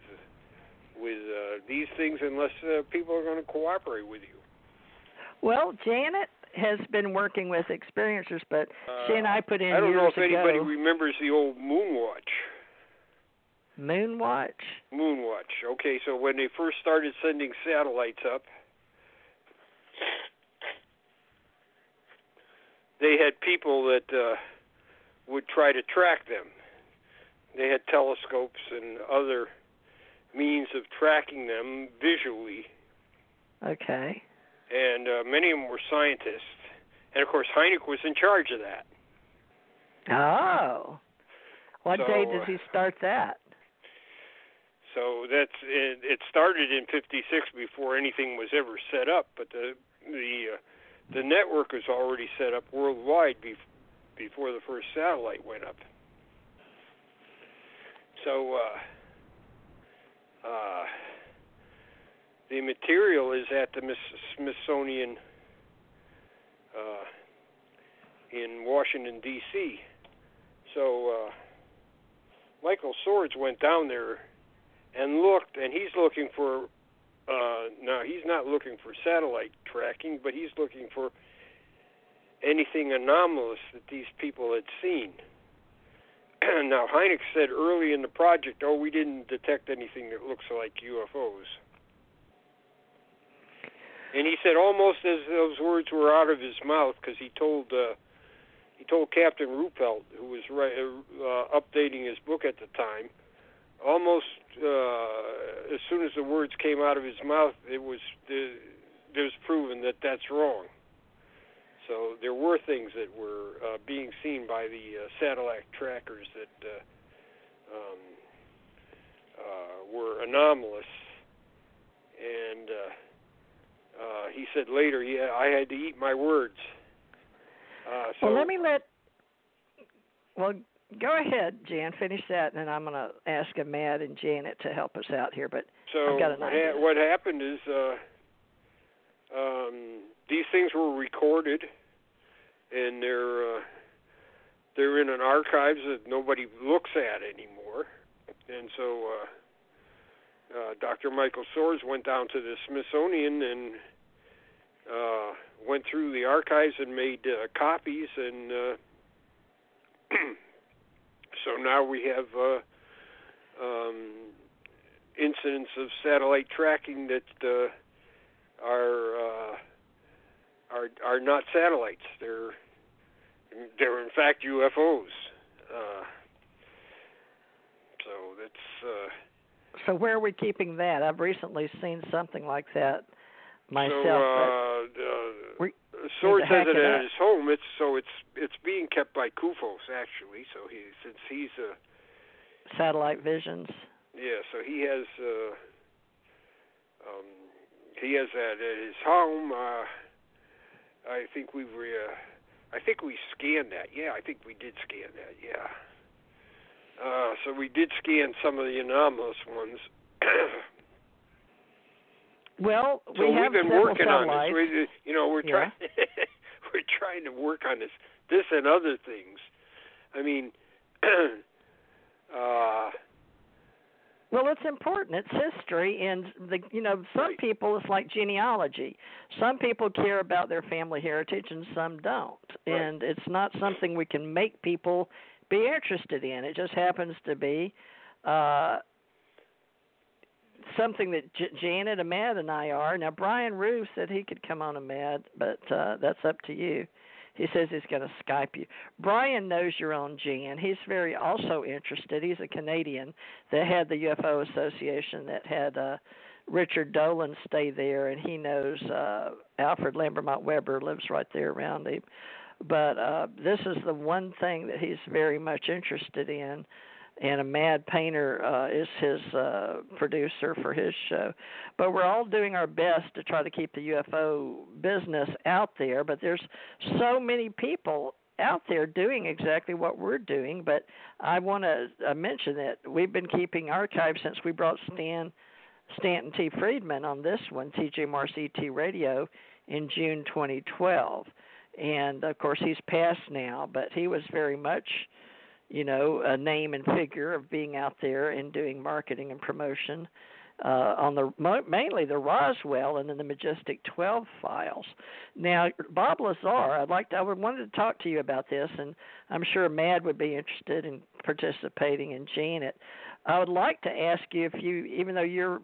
with uh, these things unless uh, people are going to cooperate with you. Well, Janet has been working with experiencers, but uh, she and I put in years ago. I don't know if anybody ago. remembers the old Moonwatch. Moonwatch? Moonwatch. Okay, so when they first started sending satellites up, they had people that uh, would try to track them. They had telescopes and other means of tracking them visually. Okay. And uh, many of them were scientists. And, of course, Hynek was in charge of that. Oh. What so, day does he start that? So that's it, it started in fifty-six before anything was ever set up, but the the uh, the network was already set up worldwide bef- before the first satellite went up. So uh, uh, the material is at the Smithsonian uh, in Washington, D C So uh, Michael Swords went down there and looked, and he's looking for, uh, no, he's not looking for satellite tracking, but he's looking for anything anomalous that these people had seen. Now, Hynek said early in the project, oh, we didn't detect anything that looks like U F Os. And he said almost as those words were out of his mouth, because he told uh, he told Captain Ruppelt, who was uh, updating his book at the time, almost uh, as soon as the words came out of his mouth, it was it was proven that that's wrong. So there were things that were uh, being seen by the uh, satellite trackers that uh, um, uh, were anomalous. And uh, uh, he said later, yeah, I had to eat my words. Uh, so well, let me let... Well... Go ahead, Jan, finish that, and then I'm going to ask Matt and Janet to help us out here, but so I've got an idea. So what happened is uh, um, these things were recorded, and they're, uh, they're in an archives that nobody looks at anymore. And so uh, uh, Doctor Michael Swords went down to the Smithsonian and uh, went through the archives and made uh, copies and... Uh, So now we have uh, um, incidents of satellite tracking that uh, are uh, are are not satellites. They're they're in fact U F Os. Uh, so that's. Uh, so where are we keeping that? I've recently seen something like that myself. So, uh, Swords has it at his home. It's so it's it's being kept by CUFOS actually. So he since he's a satellite visions. Yeah, so he has uh, um, he has that at his home. Uh, I think we were, uh, I think we scanned that. Yeah, I think we did scan that. Yeah. Uh, so we did scan some of the anomalous ones. Well, we so have we've been working on this. We, you know, we're yeah. trying. we're trying to work on this, this and other things. I mean, uh, well, it's important. It's history, and the you know, some right. people it's like genealogy. Some people care about their family heritage, and some don't. Right. And it's not something we can make people be interested in. It just happens to be. Uh, Something that J- Janet, Ahmad, and I are. Now, Brian Ruhe said he could come on, Ahmad, but uh, that's up to you. He says he's going to Skype you. Brian knows you're on, Jan. He's very also interested. He's a Canadian that had the U F O Association that had uh, Richard Dolan stay there, and he knows uh, Alfred Lambermont Weber lives right there around him. But uh, this is the one thing that he's very much interested in. And Ahmad Painter uh, is his uh, producer for his show. But we're all doing our best to try to keep the U F O business out there. But there's so many people out there doing exactly what we're doing. But I want to uh, mention that we've been keeping archives since we brought Stan Stanton T. Friedman on this one, T J Mars E T Radio, in June twenty twelve. And, of course, he's passed now, but he was very much... you know, a name and figure of being out there and doing marketing and promotion. uh, on the mainly the Roswell and then the Majestic Twelve files. Now, Bob Lazar, I'd like to, I would wanted to talk to you about this, and I'm sure Mad would be interested in participating, and Janet. I would like to ask you if you, even though you're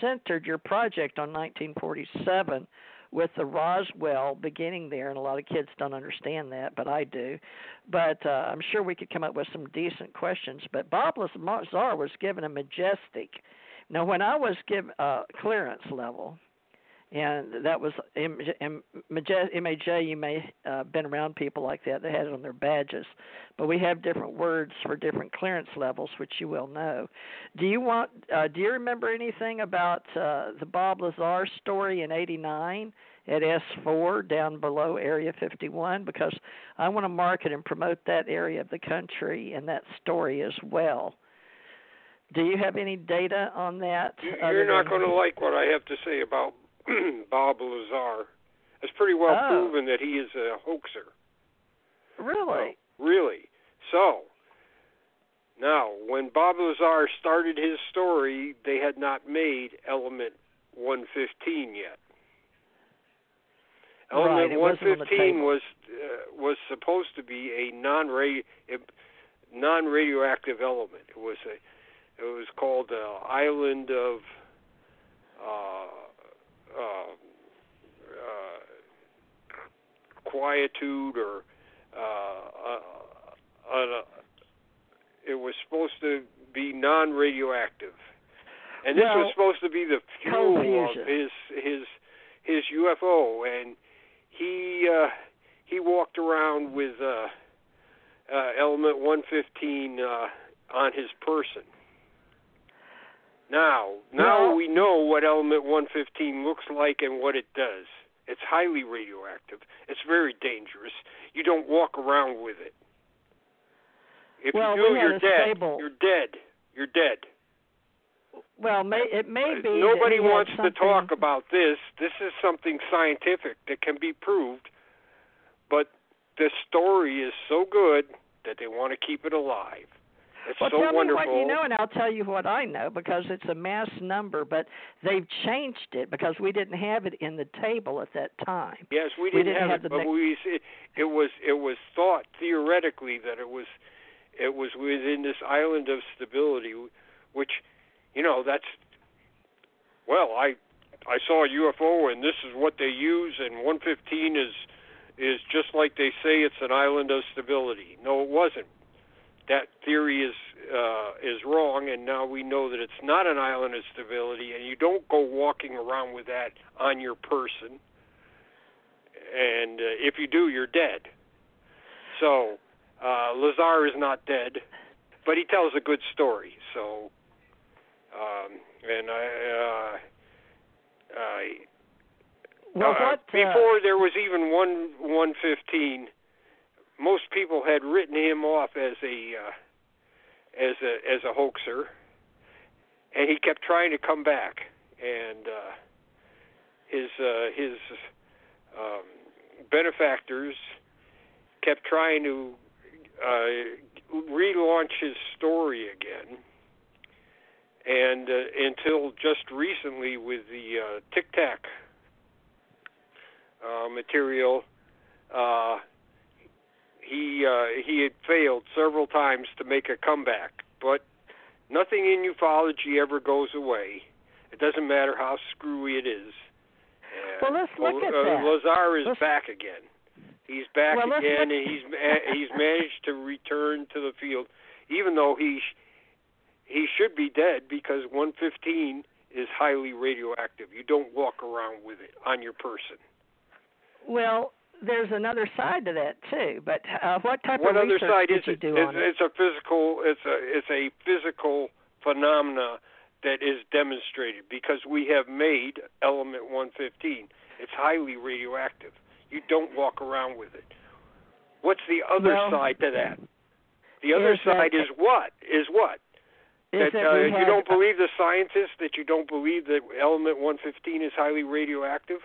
centered your project on nineteen forty-seven with the Roswell beginning there, and a lot of kids don't understand that, but I do. But uh, I'm sure we could come up with some decent questions. But Bob Lazar was given a Majestic. Now, when I was given uh, clearance level, and that was M- M- M A J, you may have uh, been around people like that that had it on their badges. But we have different words for different clearance levels, which you will know. Do you want? Uh, do you remember anything about uh, the Bob Lazar story in eighty-nine at S four down below Area fifty-one? Because I want to market and promote that area of the country and that story as well. Do you have any data on that? You're not going to like what I have to say about Bob Lazar. It's pretty well oh. proven that he is a hoaxer. Really? Uh, really. So, now, when Bob Lazar started his story, they had not made Element one fifteen yet. Element right, one fifteen was uh, was supposed to be a non-radio, non-radioactive element. It was a, it was called uh, Island of... Uh, Uh, uh, quietude or uh, uh, uh, uh, it was supposed to be non-radioactive, and this well, was supposed to be the fuel confusion. of his his his U F O, and he uh, he walked around with uh, uh, Element one fifteen uh, on his person. Now, now well, we know what Element one fifteen looks like and what it does. It's highly radioactive. It's very dangerous. You don't walk around with it. If well, you do, we you're dead. Stable. You're dead. You're dead. Well, may, it may be. Uh, nobody wants to talk about this. This is something scientific that can be proved, but the story is so good that they want to keep it alive. It's well, so tell wonderful. me what you know, and I'll tell you what I know, because it's a mass number, but they've changed it because we didn't have it in the table at that time. Yes, we didn't, we didn't have, have it, the but we, it, it was it was thought theoretically that it was it was within this island of stability, which, you know, that's well, I I saw a U F O, and this is what they use, and one fifteen is is just like they say, it's an island of stability. No, it wasn't. That theory is uh, is wrong, and now we know that it's not an island of stability, and you don't go walking around with that on your person. And uh, if you do, you're dead. So uh, Lazar is not dead, but he tells a good story. So, um, and I, uh, I well, uh, what, uh... before there was even one one fifteen. Most people had written him off as a uh, as a as a hoaxer, and he kept trying to come back. And uh, his uh, his um, benefactors kept trying to uh, relaunch his story again. And uh, until just recently, with the uh, Tic Tac uh, material. Uh, He uh, he had failed several times to make a comeback, but nothing in ufology ever goes away. It doesn't matter how screwy it is. And well, let's look at uh, that. Lazar is let's... back again. He's back well, again, and he's he's managed to return to the field, even though he he should be dead because one fifteen is highly radioactive. You don't walk around with it on your person. Well. There's another side to that too, but uh, what type what of research other side did is you it? do it's, on it's it? It's a physical, it's a it's a physical phenomena that is demonstrated because we have made Element one fifteen. It's highly radioactive. You don't walk around with it. What's the other well, side to that? The other side that, is what is what is that, that uh, have, you don't believe the scientists that you don't believe that Element one fifteen is highly radioactive.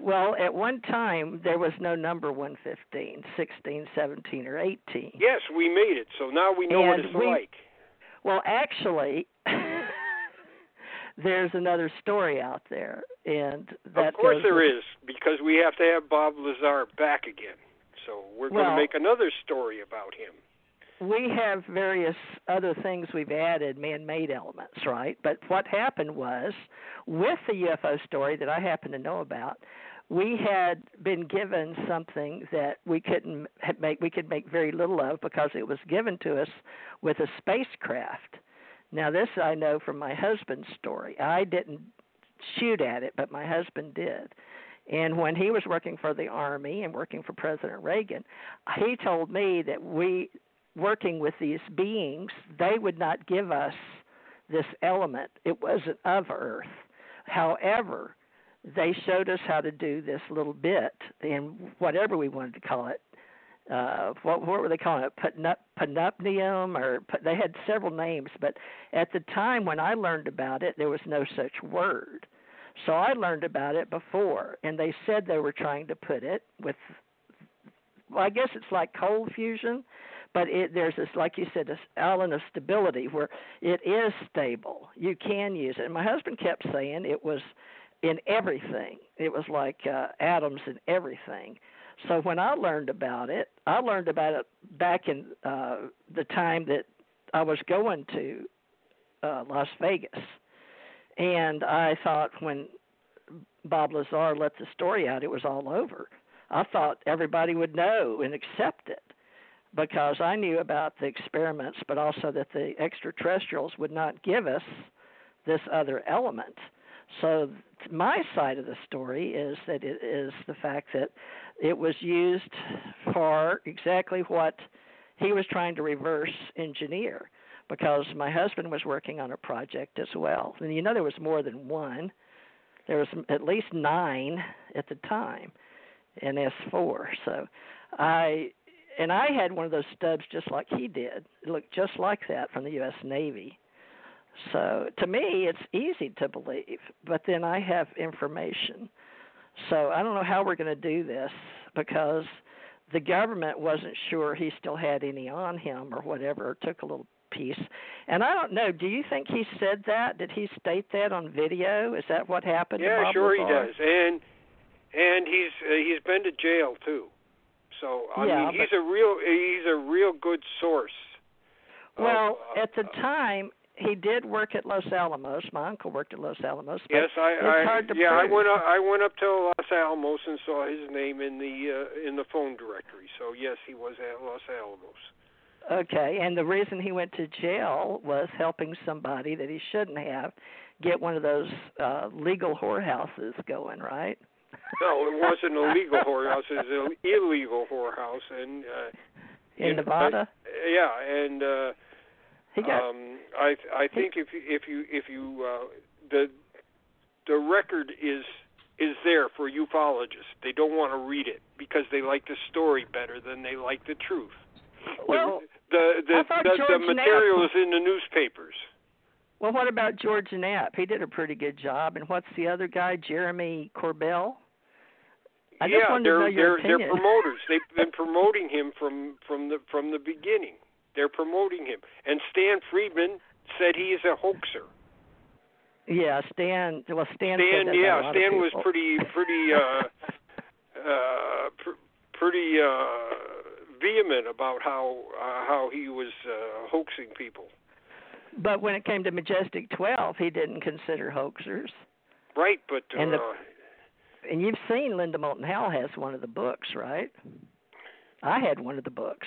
Well, at one time, there was no number one fifteen, sixteen, seventeen, or eighteen. Yes, we made it, so now we know and what it's we, like. Well, actually, there's another story out there. And that of course there with, is, because we have to have Bob Lazar back again. So we're well, going to make another story about him. We have various other things we've added, man-made elements, right? But what happened was, with the U F O story that I happen to know about, we had been given something that we couldn't make, we could make very little of because it was given to us with a spacecraft. Now, this I know from my husband's story. I didn't shoot at it, but my husband did. And when he was working for the Army and working for President Reagan, he told me that we, working with these beings, they would not give us this element. It wasn't of Earth. However, they showed us how to do this little bit, and whatever we wanted to call it, uh, what, what were they calling it, Panu- panopnium, or they had several names, but at the time when I learned about it, there was no such word. So I learned about it before, and they said they were trying to put it with, well, I guess it's like cold fusion, but it, there's this, like you said, this element of stability where it is stable. You can use it. And my husband kept saying it was in everything. It was like uh, atoms in everything. So when I learned about it, I learned about it back in uh, the time that I was going to uh, Las Vegas. And I thought when Bob Lazar let the story out, it was all over. I thought everybody would know and accept it, because I knew about the experiments, but also that the extraterrestrials would not give us this other element. So my side of the story is that it is the fact that it was used for exactly what he was trying to reverse engineer, because my husband was working on a project as well. And you know there was more than one. There was at least nine at the time in S four. So I... And I had one of those stubs just like he did. It looked just like that from the U S Navy. So to me, it's easy to believe, but then I have information. So I don't know how we're going to do this, because the government wasn't sure he still had any on him or whatever, or took a little piece. And I don't know, do you think he said that? Did he state that on video? Is that what happened? Yeah, to Bob sure Lazar? He does. And and he's uh, he's been to jail, too. So I yeah, mean, he's but, a real he's a real good source. Well, of, uh, at the time, he did work at Los Alamos. My uncle worked at Los Alamos. But yes, I, I it's hard to yeah, prove. I went up, I went up to Los Alamos and saw his name in the uh, in the phone directory. So yes, he was at Los Alamos. Okay, and the reason he went to jail was helping somebody that he shouldn't have get one of those uh, legal whorehouses going, right? No, it wasn't a legal whorehouse. It was an illegal whorehouse. And, uh, in Nevada? Uh, yeah, and uh, he got, um, I I think he, if you, if you, if you uh, the the record is is there for ufologists. They don't want to read it because they like the story better than they like the truth. Well, the the, the, the, the material is in the newspapers. Well, what about George Knapp? He did a pretty good job. And what's the other guy, Jeremy Corbell? I yeah, just wanted to know your they're, they're promoters. They've been promoting him from, from the from the beginning. They're promoting him. And Stan Friedman said he is a hoaxer. Yeah, Stan. Well, Stan. Stan said that yeah, about a lot Stan of was pretty pretty uh, uh, pr- pretty uh, vehement about how uh, how he was uh, hoaxing people. But when it came to Majestic Twelve, he didn't consider hoaxers. Right, but uh, and, the, and you've seen Linda Moulton Howe has one of the books, right? I had one of the books.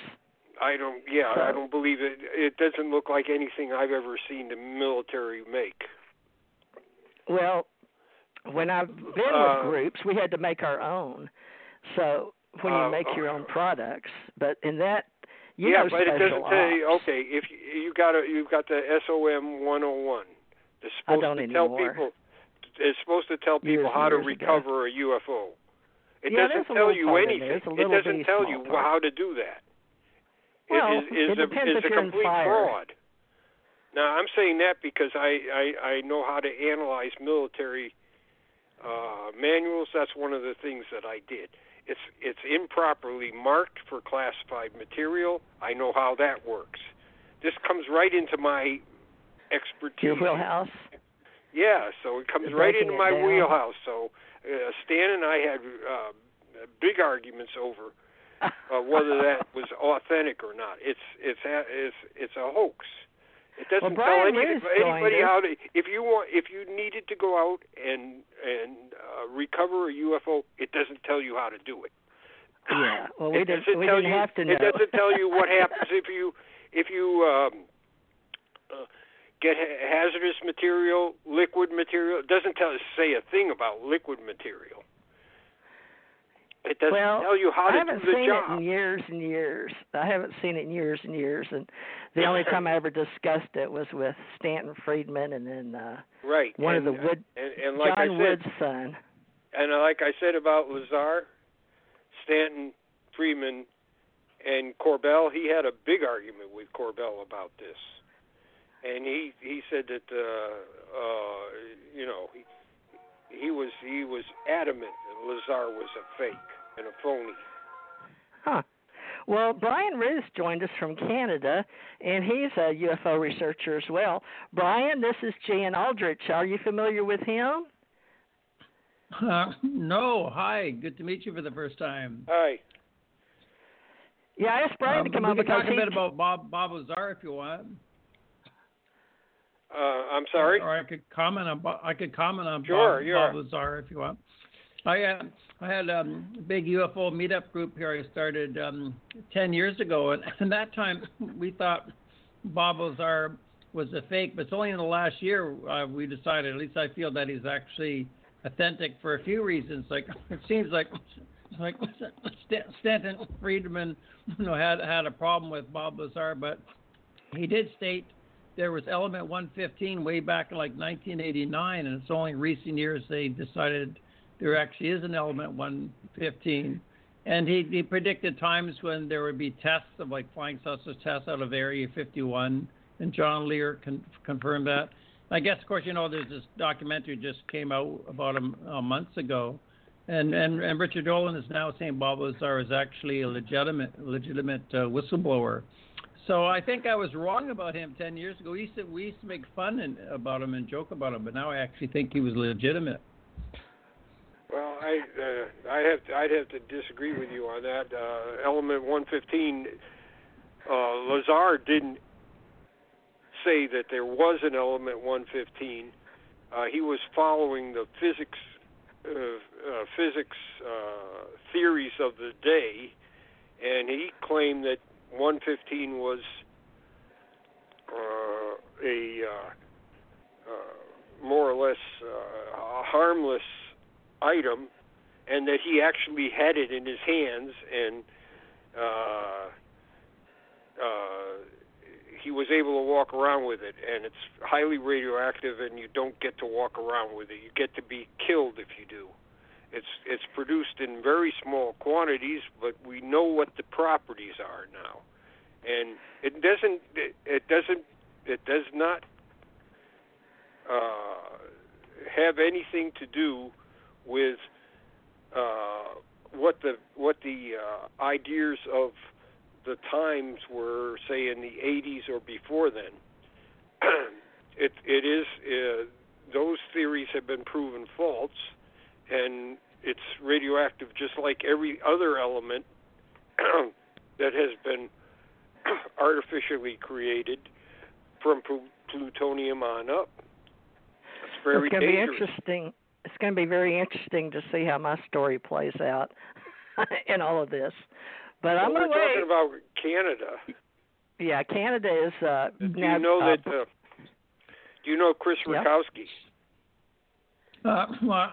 I don't. Yeah, so, I don't believe it. It doesn't look like anything I've ever seen the military make. Well, when I've been uh, with groups, we had to make our own. So when you uh, make your uh, own products, but in that. You yeah, but it doesn't tell you. Okay, if you, you got a, you've got the S O M one oh one. It's supposed I don't to anymore. Tell people. It's supposed to tell people years how to recover ago. a U F O. It yeah, doesn't tell you anything. It doesn't tell you part. how to do that. Well, it is, is it depends a, if a you're in fire. It's a complete fraud. Now, I'm saying that because I, I, I know how to analyze military uh, manuals. That's one of the things that I did. It's it's improperly marked for classified material. I know how that works. This comes right into my expertise. Your wheelhouse? Yeah, so it comes right into my down. wheelhouse. So uh, Stan and I had uh, big arguments over uh, whether that was authentic or not. It's it's a, it's it's a hoax. It doesn't well, tell any, anybody how to. If you want, if you needed to go out and and uh, recover a U F O, it doesn't tell you how to do it. Yeah, well, we didn't we didn't you, have to know. It doesn't tell you what happens if you if you um, uh, get ha- hazardous material, liquid material. It doesn't tell say a thing about liquid material. It doesn't well, tell you how to do the job. I haven't seen job. it in years and years. I haven't seen it in years and years. And the only time I ever discussed it was with Stanton Friedman and then uh, right. one and, of the Wood, and, and like John I said, Wood's son. And like I said about Lazar, Stanton Friedman, and Corbell, he had a big argument with Corbell about this. And he, he said that, uh, uh, you know, he, He was he was adamant that Lazar was a fake and a phony. Huh. Well, Brian Ruhe joined us from Canada, and he's a U F O researcher as well. Brian, this is Jan Aldrich. Are you familiar with him? Uh, no. Hi. Good to meet you for the first time. Hi. Yeah, I asked Brian um, to come on because we can talk a bit about Bob, Bob Lazar if you want. Uh, I'm sorry. Or I could comment on I could comment on sure, Bob, yeah. Bob Lazar if you want. I uh, I had um, a big U F O meetup group here. I started um, ten years ago, and at that time we thought Bob Lazar was a fake. But it's only in the last year uh, we decided. At least I feel that he's actually authentic for a few reasons. Like it seems like like Stanton Friedman, you know, had had a problem with Bob Lazar, but he did state. There was Element one fifteen way back in like nineteen eighty-nine, and it's only recent years they decided there actually is an Element one fifteen. And he, he predicted times when there would be tests of like flying saucer tests out of Area fifty-one, and John Lear con- confirmed that. I guess, of course, you know, there's this documentary just came out about a, a months ago, and, and, and Richard Dolan is now saying Bob Lazar is actually a legitimate, legitimate uh, whistleblower. So I think I was wrong about him ten years ago. We used to, we used to make fun in, about him and joke about him, but now I actually think he was legitimate. Well, I uh, I have to, I'd have to disagree with you on that. Uh, Element one fifteen, uh, Lazar didn't say that there was an Element one fifteen. Uh, he was following the physics uh, uh, physics uh, theories of the day, and he claimed that one fifteen was uh, a uh, uh, more or less uh, a harmless item, and that he actually had it in his hands, and uh, uh, he was able to walk around with it. And it's highly radioactive, and you don't get to walk around with it. You get to be killed if you do. It's it's produced in very small quantities, but we know what the properties are now, and it doesn't it, it doesn't it does not uh, have anything to do with uh, what the what the uh, ideas of the times were, say in the eighties or before then. it it is uh, those theories have been proven false. And it's radioactive just like every other element that has been artificially created from pl- plutonium on up. It's very it's gonna dangerous. Be interesting. It's going to be very interesting to see how my story plays out in all of this. But well, I'm we're away. talking about Canada. Yeah, Canada is. Uh, do you now, know uh, that? Uh, do you know Chris yeah. Rakowski? Uh, well,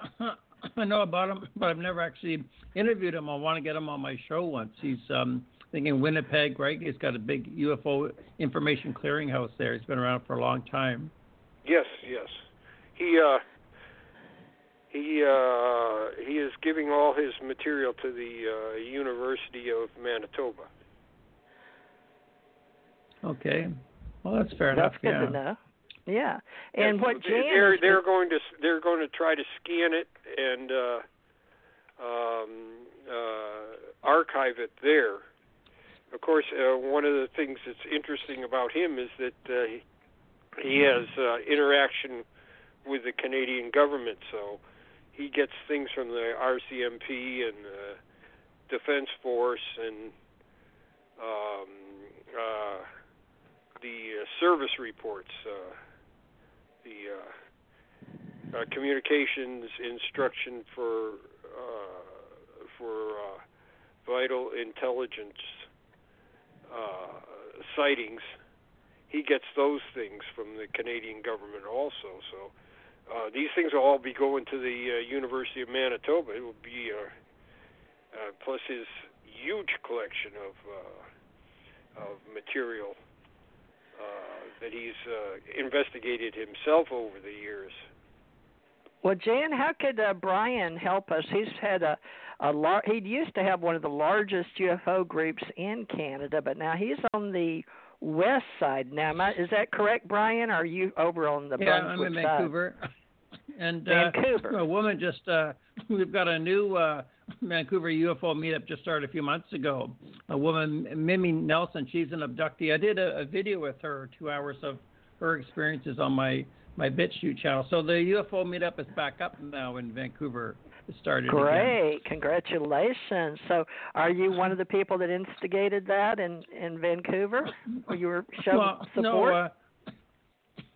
I know about him, but I've never actually interviewed him. I want to get him on my show once. He's um, I think in Winnipeg, right? He's got a big U F O information clearinghouse there. He's been around for a long time. Yes, yes. He uh, he uh, he is giving all his material to the uh, University of Manitoba. Okay, well that's fair that's enough. That's good yeah. enough. Yeah, and, and what Jan they're they're going to they're going to try to scan it and uh, um, uh, archive it there. Of course, uh, one of the things that's interesting about him is that uh, he has uh, interaction with the Canadian government, so he gets things from the R C M P and uh, Defense Force and um, uh, the uh, service reports, uh, the uh, uh, communications instruction for uh, for uh, vital intelligence uh, sightings. He gets those things from the Canadian government also. So uh, these things will all be going to the uh, University of Manitoba. It will be, uh, uh, plus his huge collection of uh, of material uh, that he's uh, investigated himself over the years. Well, Jan, how could uh, Brian help us? He's had a, a lar- he used to have one of the largest U F O groups in Canada, but now he's on the west side now. Am I, is that correct, Brian? Are you over on the yeah, Brunswick I'm in side? Vancouver. And, uh, Vancouver. A woman just, uh, we've got a new uh, Vancouver U F O meetup just started a few months ago. A woman, Mimi Nelson, she's an abductee. I did a, a video with her, two hours of her experiences on my, my BitChute channel. So the U F O meetup is back up now in Vancouver. It started Great. Again. Congratulations. So are you one of the people that instigated that in, in Vancouver? Or you were showing well, support?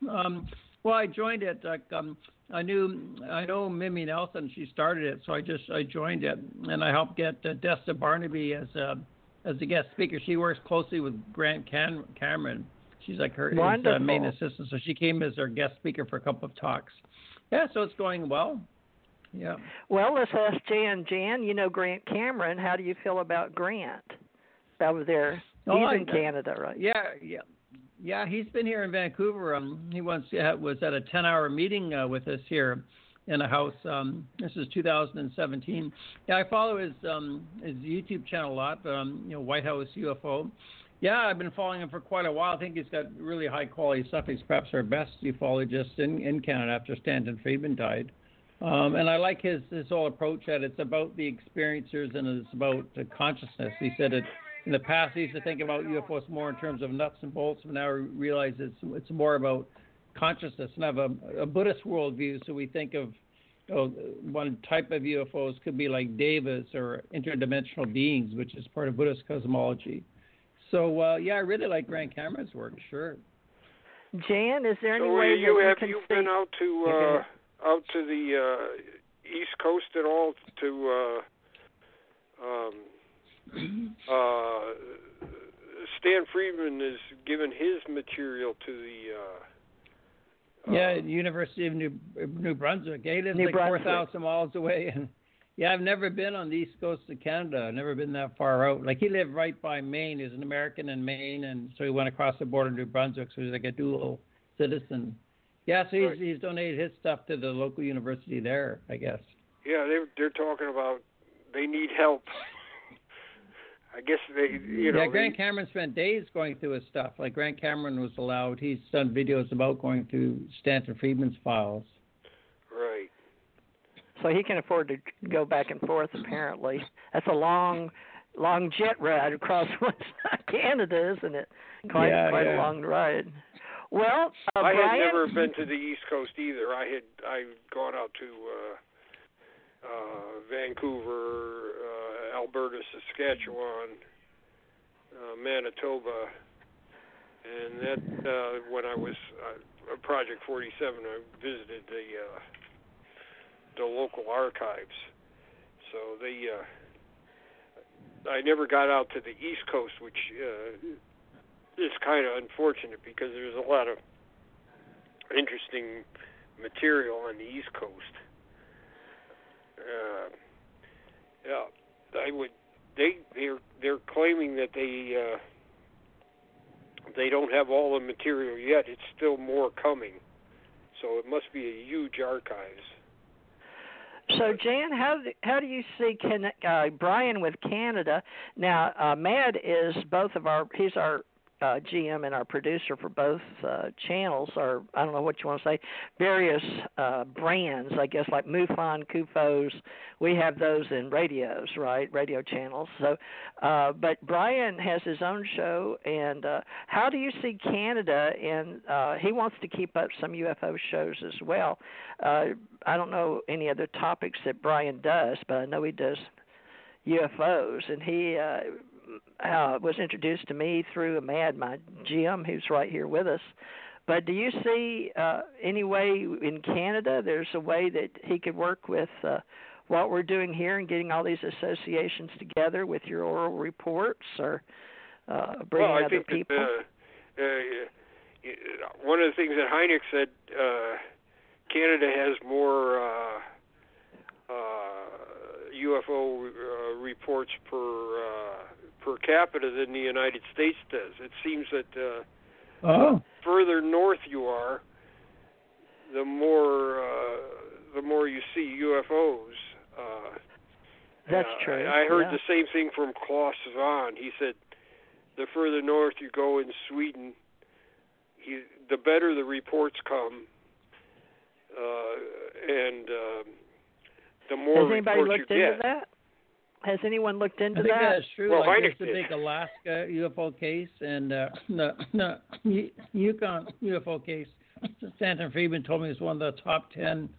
No, uh, um, well, I joined it. Like, um, I knew, I know Mimi Nelson, she started it, so I just, I joined it. And I helped get uh, Desta Barnaby as a, as a guest speaker. She works closely with Grant Cam- Cameron. She's like her his, uh, main assistant, so she came as our guest speaker for a couple of talks. Yeah, so it's going well. Yeah. Well, let's ask Jan. Jan, you know Grant Cameron. How do you feel about Grant over there? He's oh, in I, Canada, right? Yeah, yeah, yeah. He's been here in Vancouver. Um, he once had, was at a ten-hour meeting uh, with us here in a house. Um, this is two thousand seventeen. Yeah, I follow his um, his YouTube channel a lot. Um, you know, White House U F O. Yeah, I've been following him for quite a while. I think he's got really high-quality stuff. He's perhaps our best ufologist in, in Canada after Stanton Friedman died. Um, and I like his, his whole approach that it's about the experiencers and it's about the consciousness. He said it in the past, he used to think about U F Os more in terms of nuts and bolts, but now we realize it's, it's more about consciousness and have a, a Buddhist worldview. So we think of oh, one type of U F Os could be like devas or interdimensional beings, which is part of Buddhist cosmology. So, uh, yeah, I really like Grant Cameron's work, sure. Jan, is there any so way you, you have can you been out to... Uh, out to the uh, East Coast at all to uh, um, uh, Stan Friedman is giving his material to the uh, yeah uh, University of New New Brunswick. He lives New like Brunswick. four thousand miles away, and yeah, I've never been on the East Coast of Canada. I've never been that far out. Like he lived right by Maine. He's an American in Maine, and so he went across the border to New Brunswick. So he's like a dual citizen. Yeah, so he's, right. he's donated his stuff to the local university there, I guess. Yeah, they're, they're talking about they need help. I guess they, you know. Yeah, Grant they, Cameron spent days going through his stuff. Like, Grant Cameron was allowed. He's done videos about going through Stanton Friedman's files. Right. So he can afford to go back and forth, apparently. That's a long, long jet ride across Canada, isn't it? Quite, yeah, quite yeah. a long ride. Well, uh, I Brian? had never been to the East Coast either. I had I've gone out to uh, uh, Vancouver, uh, Alberta, Saskatchewan, uh, Manitoba, and that uh, when I was uh, Project forty-seven, I visited the uh, the local archives. So they, uh, I never got out to the East Coast, which. Uh, It's kind of unfortunate because there's a lot of interesting material on the East Coast. Uh, yeah, I would. They they're they're claiming that they uh, they don't have all the material yet. It's still more coming, so it must be a huge archives. So, Jan, how how do you see can, uh, Brian with Canada now? Uh, Mad is both of our. He's our uh, G M and our producer for both uh, channels, or I don't know what you want to say, various uh, brands, I guess, like MUFON, CUFOS. We have those in radios, right, radio channels. So, uh, but Brian has his own show, and uh, how do you see Canada? And uh, he wants to keep up some U F O shows as well. Uh, I don't know any other topics that Brian does, but I know he does U F Os, and he uh, uh, was introduced to me through a mad, my Jim, who's right here with us. But do you see uh, any way in Canada there's a way that he could work with uh, what we're doing here and getting all these associations together with your oral reports or uh, bringing well, I other think people? That, uh, uh, one of the things that Hynek said, uh, Canada has more uh, uh, U F O uh, reports per uh, per capita than the United States does. It seems that uh, oh. the further north you are, the more uh, the more you see U F Os. Uh, That's uh, true. I, I heard yeah. the same thing from Klaus Zahn. He said, the further north you go in Sweden, he, the better the reports come, uh, and uh, the more Has anybody reports looked you into get. That? Has anyone looked into I think that? That's true. Well, like, there's the big Alaska U F O case and uh, the, the Yukon U F O case. Stan Friedman told me it's one of the top ten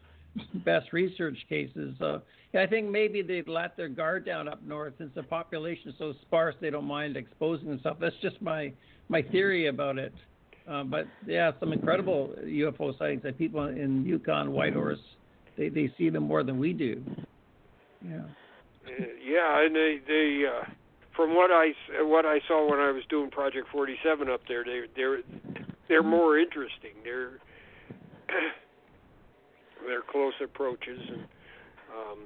best research cases. Uh, I think maybe they've let their guard down up north since the population is so sparse they don't mind exposing themselves. That's just my, my theory about it. Uh, but, yeah, some incredible U F O sightings that people in Yukon, Whitehorse, they, they see them more than we do. Yeah. Yeah, and they, they uh, from what I what I saw when I was doing Project forty-seven up there, they they're they're more interesting. They're they're close approaches and um,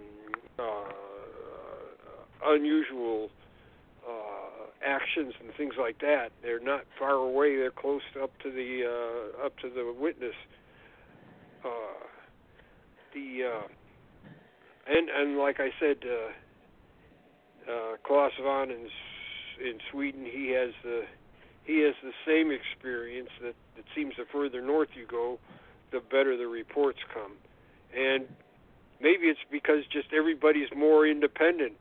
uh, unusual uh, actions and things like that. They're not far away. They're close up to the uh, up to the witness. Uh, the uh, and and like I said. Uh, Uh, Klaus Zahn in, in Sweden, he has the he has the same experience that it seems the further north you go, the better the reports come, and maybe it's because just everybody's more independent,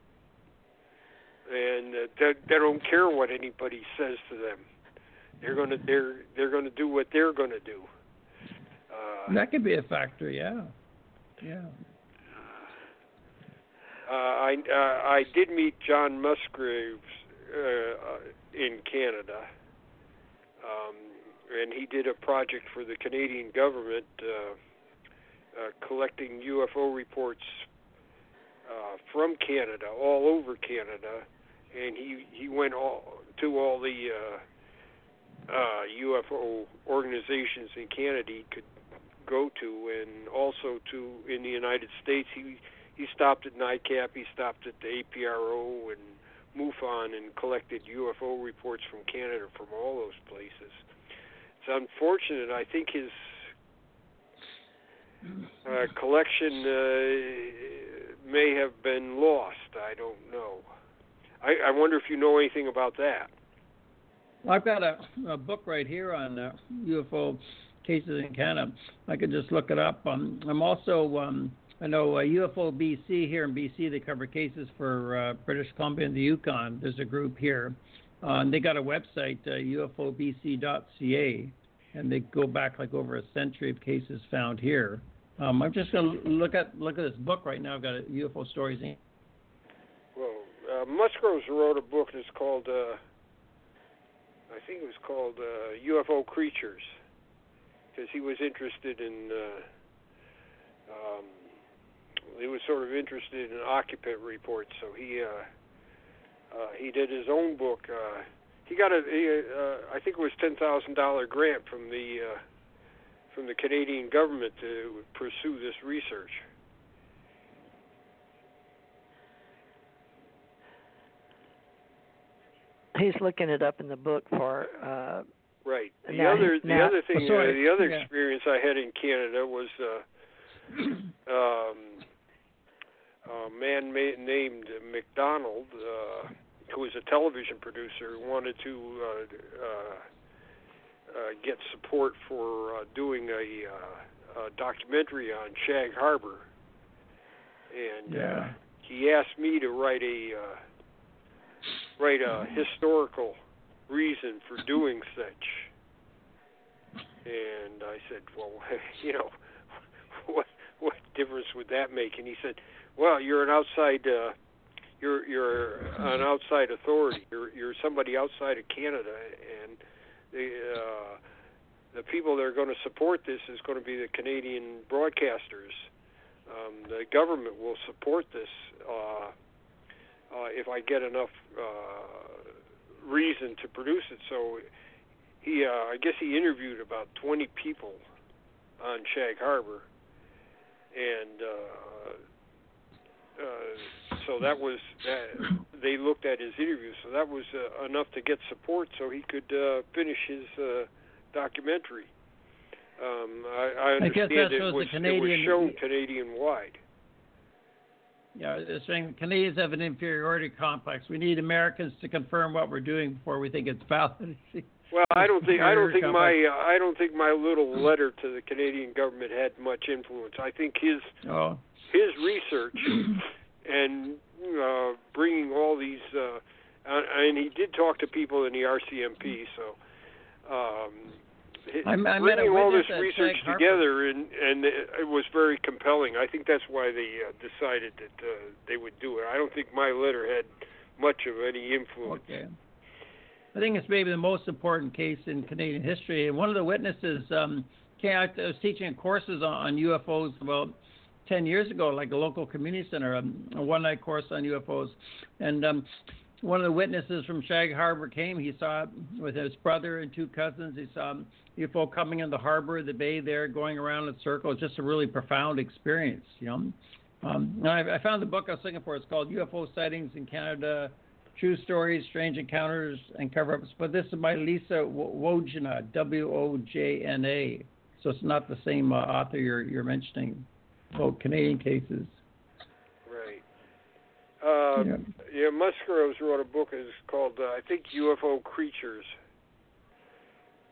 and uh, they, they don't care what anybody says to them. They're gonna they're they're gonna do what they're gonna do. Uh, that could be a factor, yeah, yeah. Uh, I uh, I did meet John Musgraves uh, in Canada, um, and he did a project for the Canadian government uh, uh, collecting U F O reports uh, from Canada, all over Canada, and he, he went all, to all the uh, uh, U F O organizations in Canada he could go to, and also to in the United States. He He stopped at NICAP, he stopped at the A P R O and MUFON and collected U F O reports from Canada from all those places. It's unfortunate. I think his uh, collection uh, may have been lost. I don't know. I, I wonder if you know anything about that. Well, I've got a, a book right here on uh, U F O cases in Canada. I could just look it up. Um, I'm also... Um, I know uh, U F O B C, here in B C, they cover cases for uh, British Columbia and the Yukon. There's a group here. Uh, and they got a website, uh, U F O B C dot C A, and they go back like over a century of cases found here. Um, I'm just going to look at look at this book right now. I've got a U F O Stories. In. Well, uh, Musgroves wrote a book that's called, uh, I think it was called uh, U F O Creatures, because he was interested in... Uh, um, He was sort of interested in occupant reports, so he uh, uh, he did his own book. Uh, he got a, he, uh, I think it was ten thousand dollars grant from the uh, from the Canadian government to pursue this research. He's looking it up in the book for. Uh, right. The now, other the now, other thing, oh, uh, the other yeah. experience I had in Canada was. Uh, um, A man named McDonald, uh, who was a television producer, wanted to uh, uh, uh, get support for uh, doing a, uh, a documentary on Shag Harbor. And yeah. uh, he asked me to write a uh, write a historical reason for doing such. And I said, well, you know, what what difference would that make? And he said, well, you're an outside uh, you're you're an outside authority. You're you're somebody outside of Canada, and the uh, the people that are going to support this is going to be the Canadian broadcasters. Um, the government will support this uh, uh, if I get enough uh, reason to produce it. So he, uh, I guess he interviewed about twenty people on Shag Harbor, and uh, uh, so that was that, they looked at his interview. So that was uh, enough to get support, so he could uh, finish his uh, documentary. Um, I, I understand I guess it, was was, Canadian, it was shown Canadian-wide. Yeah, they're saying Canadians have an inferiority complex. We need Americans to confirm what we're doing before we think it's valid. Well, I don't think I don't think complex. my uh, I don't think my little letter to the Canadian government had much influence. I think his oh. his research and uh, bringing all these uh, and he did talk to people in the R C M P, so. Um, I'm bringing all this research together, and, and it was very compelling. I think that's why they uh, decided that uh, they would do it. I don't think my letter had much of any influence. Okay. I think it's maybe the most important case in Canadian history. And one of the witnesses, um, I was teaching courses on U F Os about ten years ago, like a local community center, a one-night course on U F Os. And um one of the witnesses from Shag Harbor came. He saw it with his brother and two cousins. He saw U F O coming in the harbor, the bay there, going around in circles. Just a really profound experience, you know. Um, and I, I found the book I was looking for. It's called U F O Sightings in Canada, True Stories, Strange Encounters, and Cover-Ups. But this is by Lisa Wojna, W O J N A. So it's not the same uh, author you're, you're mentioning. Oh, Canadian cases. Uh, yeah. yeah, Musgroves wrote a book. It's called, uh, I think, U F O Creatures.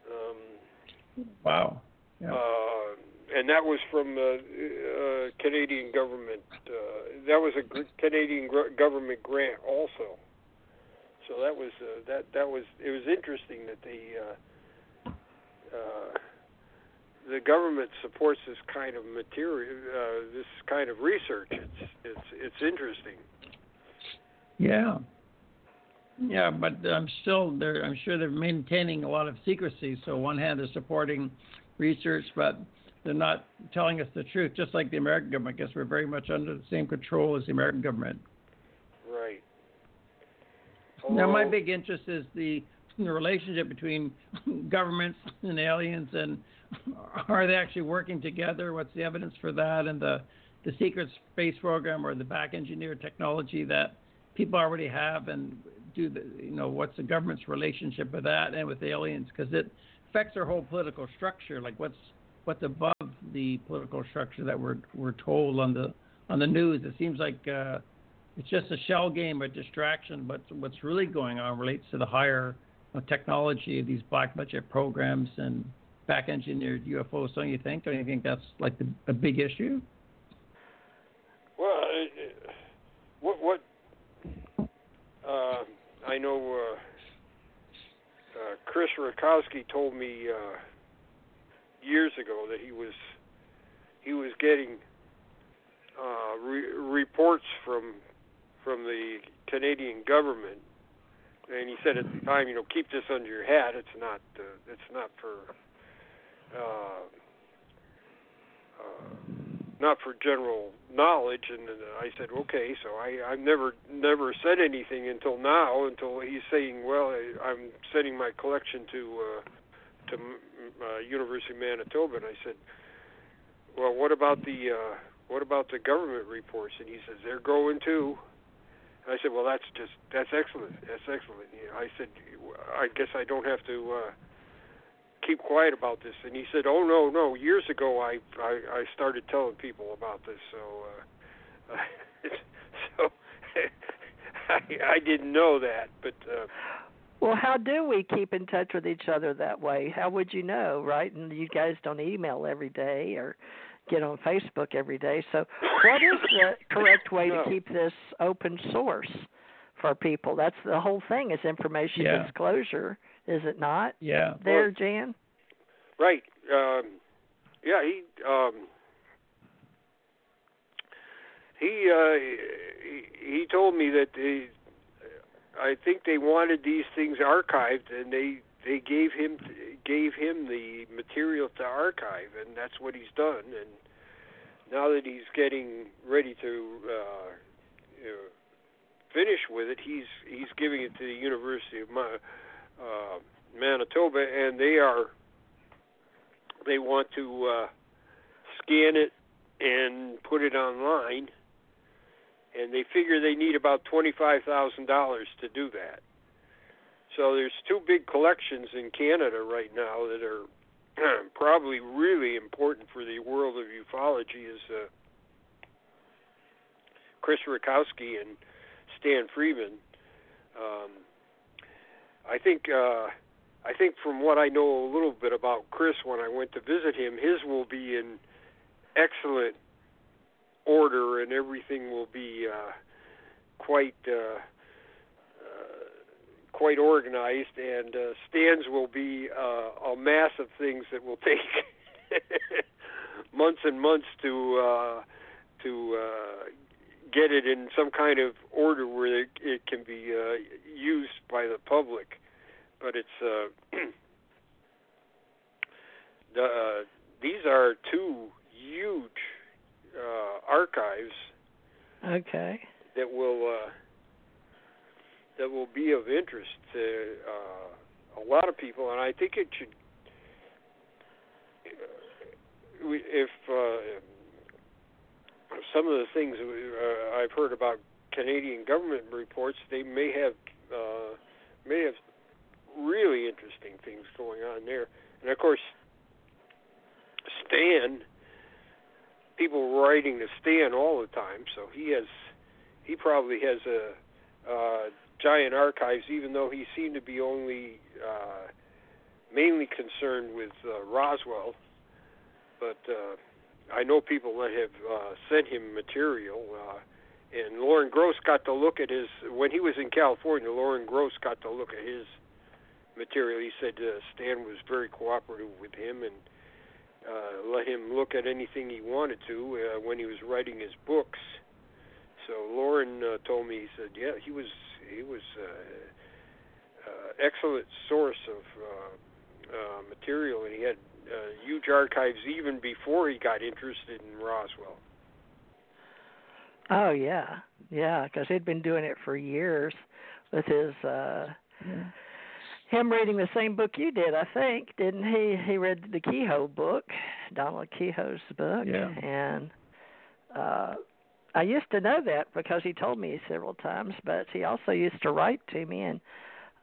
Um, wow. Yeah. Uh, and that was from the uh, uh, Canadian government. Uh, that was a g- Canadian gr- government grant, also. So that was uh, that. That was it. Was interesting that the uh, uh, the government supports this kind of material, uh, this kind of research. It's it's it's interesting. Yeah, yeah, but I'm still there. I'm sure they're maintaining a lot of secrecy. So on one hand, they're supporting research, but they're not telling us the truth. Just like the American government, I guess we're very much under the same control as the American government. Right. Hello? Now, my big interest is the the relationship between governments and aliens, and are they actually working together? What's the evidence for that? And the the secret space program or the back engineer technology that people already have, and do the, you know, what's the government's relationship with that and with aliens? Because it affects our whole political structure. Like what's what's above the political structure that we're we're told on the on the news. It seems like uh, it's just a shell game, a distraction. But what's really going on relates to the higher uh, technology of these black budget programs and back engineered U F Os. Don't you think? Don't you think that's like the, a big issue? Well, uh, what what. Uh, I know uh, uh, Chris Rakowski told me uh, years ago that he was he was getting uh, re- reports from from the Canadian government, and he said at the time, you know, keep this under your hat. It's not uh, it's not for uh, uh, not for general knowledge. And I said, okay, so I, I've never never said anything until now, until he's saying, well, I, I'm sending my collection to uh, to uh, University of Manitoba. And I said, well, what about the uh, what about the government reports? And he says, they're going too. And I said, well, that's just that's excellent. That's excellent. And I said, I guess I don't have to Uh, keep quiet about this. And he said, oh no no years ago I I, I started telling people about this, so uh, so I, I didn't know that, but... Uh... Well, how do we keep in touch with each other that way? How would you know, right? And you guys don't email every day or get on Facebook every day. So what is the correct way no. to keep this open source for people? That's the whole thing is information yeah. disclosure, is it not? Yeah. There, well, Jan? Right. Um, yeah, he... Um, He, uh, he he told me that they, I think they wanted these things archived, and they, they gave him gave him the material to archive, and that's what he's done. And now that he's getting ready to uh, you know, finish with it, he's he's giving it to the University of Ma- uh, Manitoba, and they are they want to uh, scan it and put it online. And they figure they need about twenty-five thousand dollars to do that. So there's two big collections in Canada right now that are probably really important for the world of ufology is uh, Chris Rukowski and Stan Friedman. Um, I think uh, I think from what I know a little bit about Chris when I went to visit him, his will be in excellent order, and everything will be uh, quite uh, uh, quite organized, and uh, Stan's will be uh, a mass of things that will take months and months to uh, to uh, get it in some kind of order where it, it can be uh, used by the public. But it's uh, the, uh, these are two huge Uh, archives, okay, that will uh, that will be of interest to uh, a lot of people, and I think it should. If, uh, if some of the things uh, I've heard about Canadian government reports, they may have uh, may have really interesting things going on there, and of course, Stan. People writing to Stan all the time, so he has, he probably has a uh, giant archives. Even though he seemed to be only uh, mainly concerned with uh, Roswell, but uh, I know people that have uh, sent him material. Uh, and Lauren Gross got to look at his when he was in California. Lauren Gross got to look at his material. He said uh, Stan was very cooperative with him and. Uh, let him look at anything he wanted to uh, when he was writing his books. So Lauren uh, told me, he said, yeah, he was he was uh, uh, excellent source of uh, uh, material, and he had uh, huge archives even before he got interested in Roswell. Oh yeah, yeah, because he'd been doing it for years with his. Uh, yeah. Him reading the same book you did, I think, didn't he? He read the Kehoe book, Donald Kehoe's book. Yeah. And uh, I used to know that because he told me several times, but he also used to write to me, and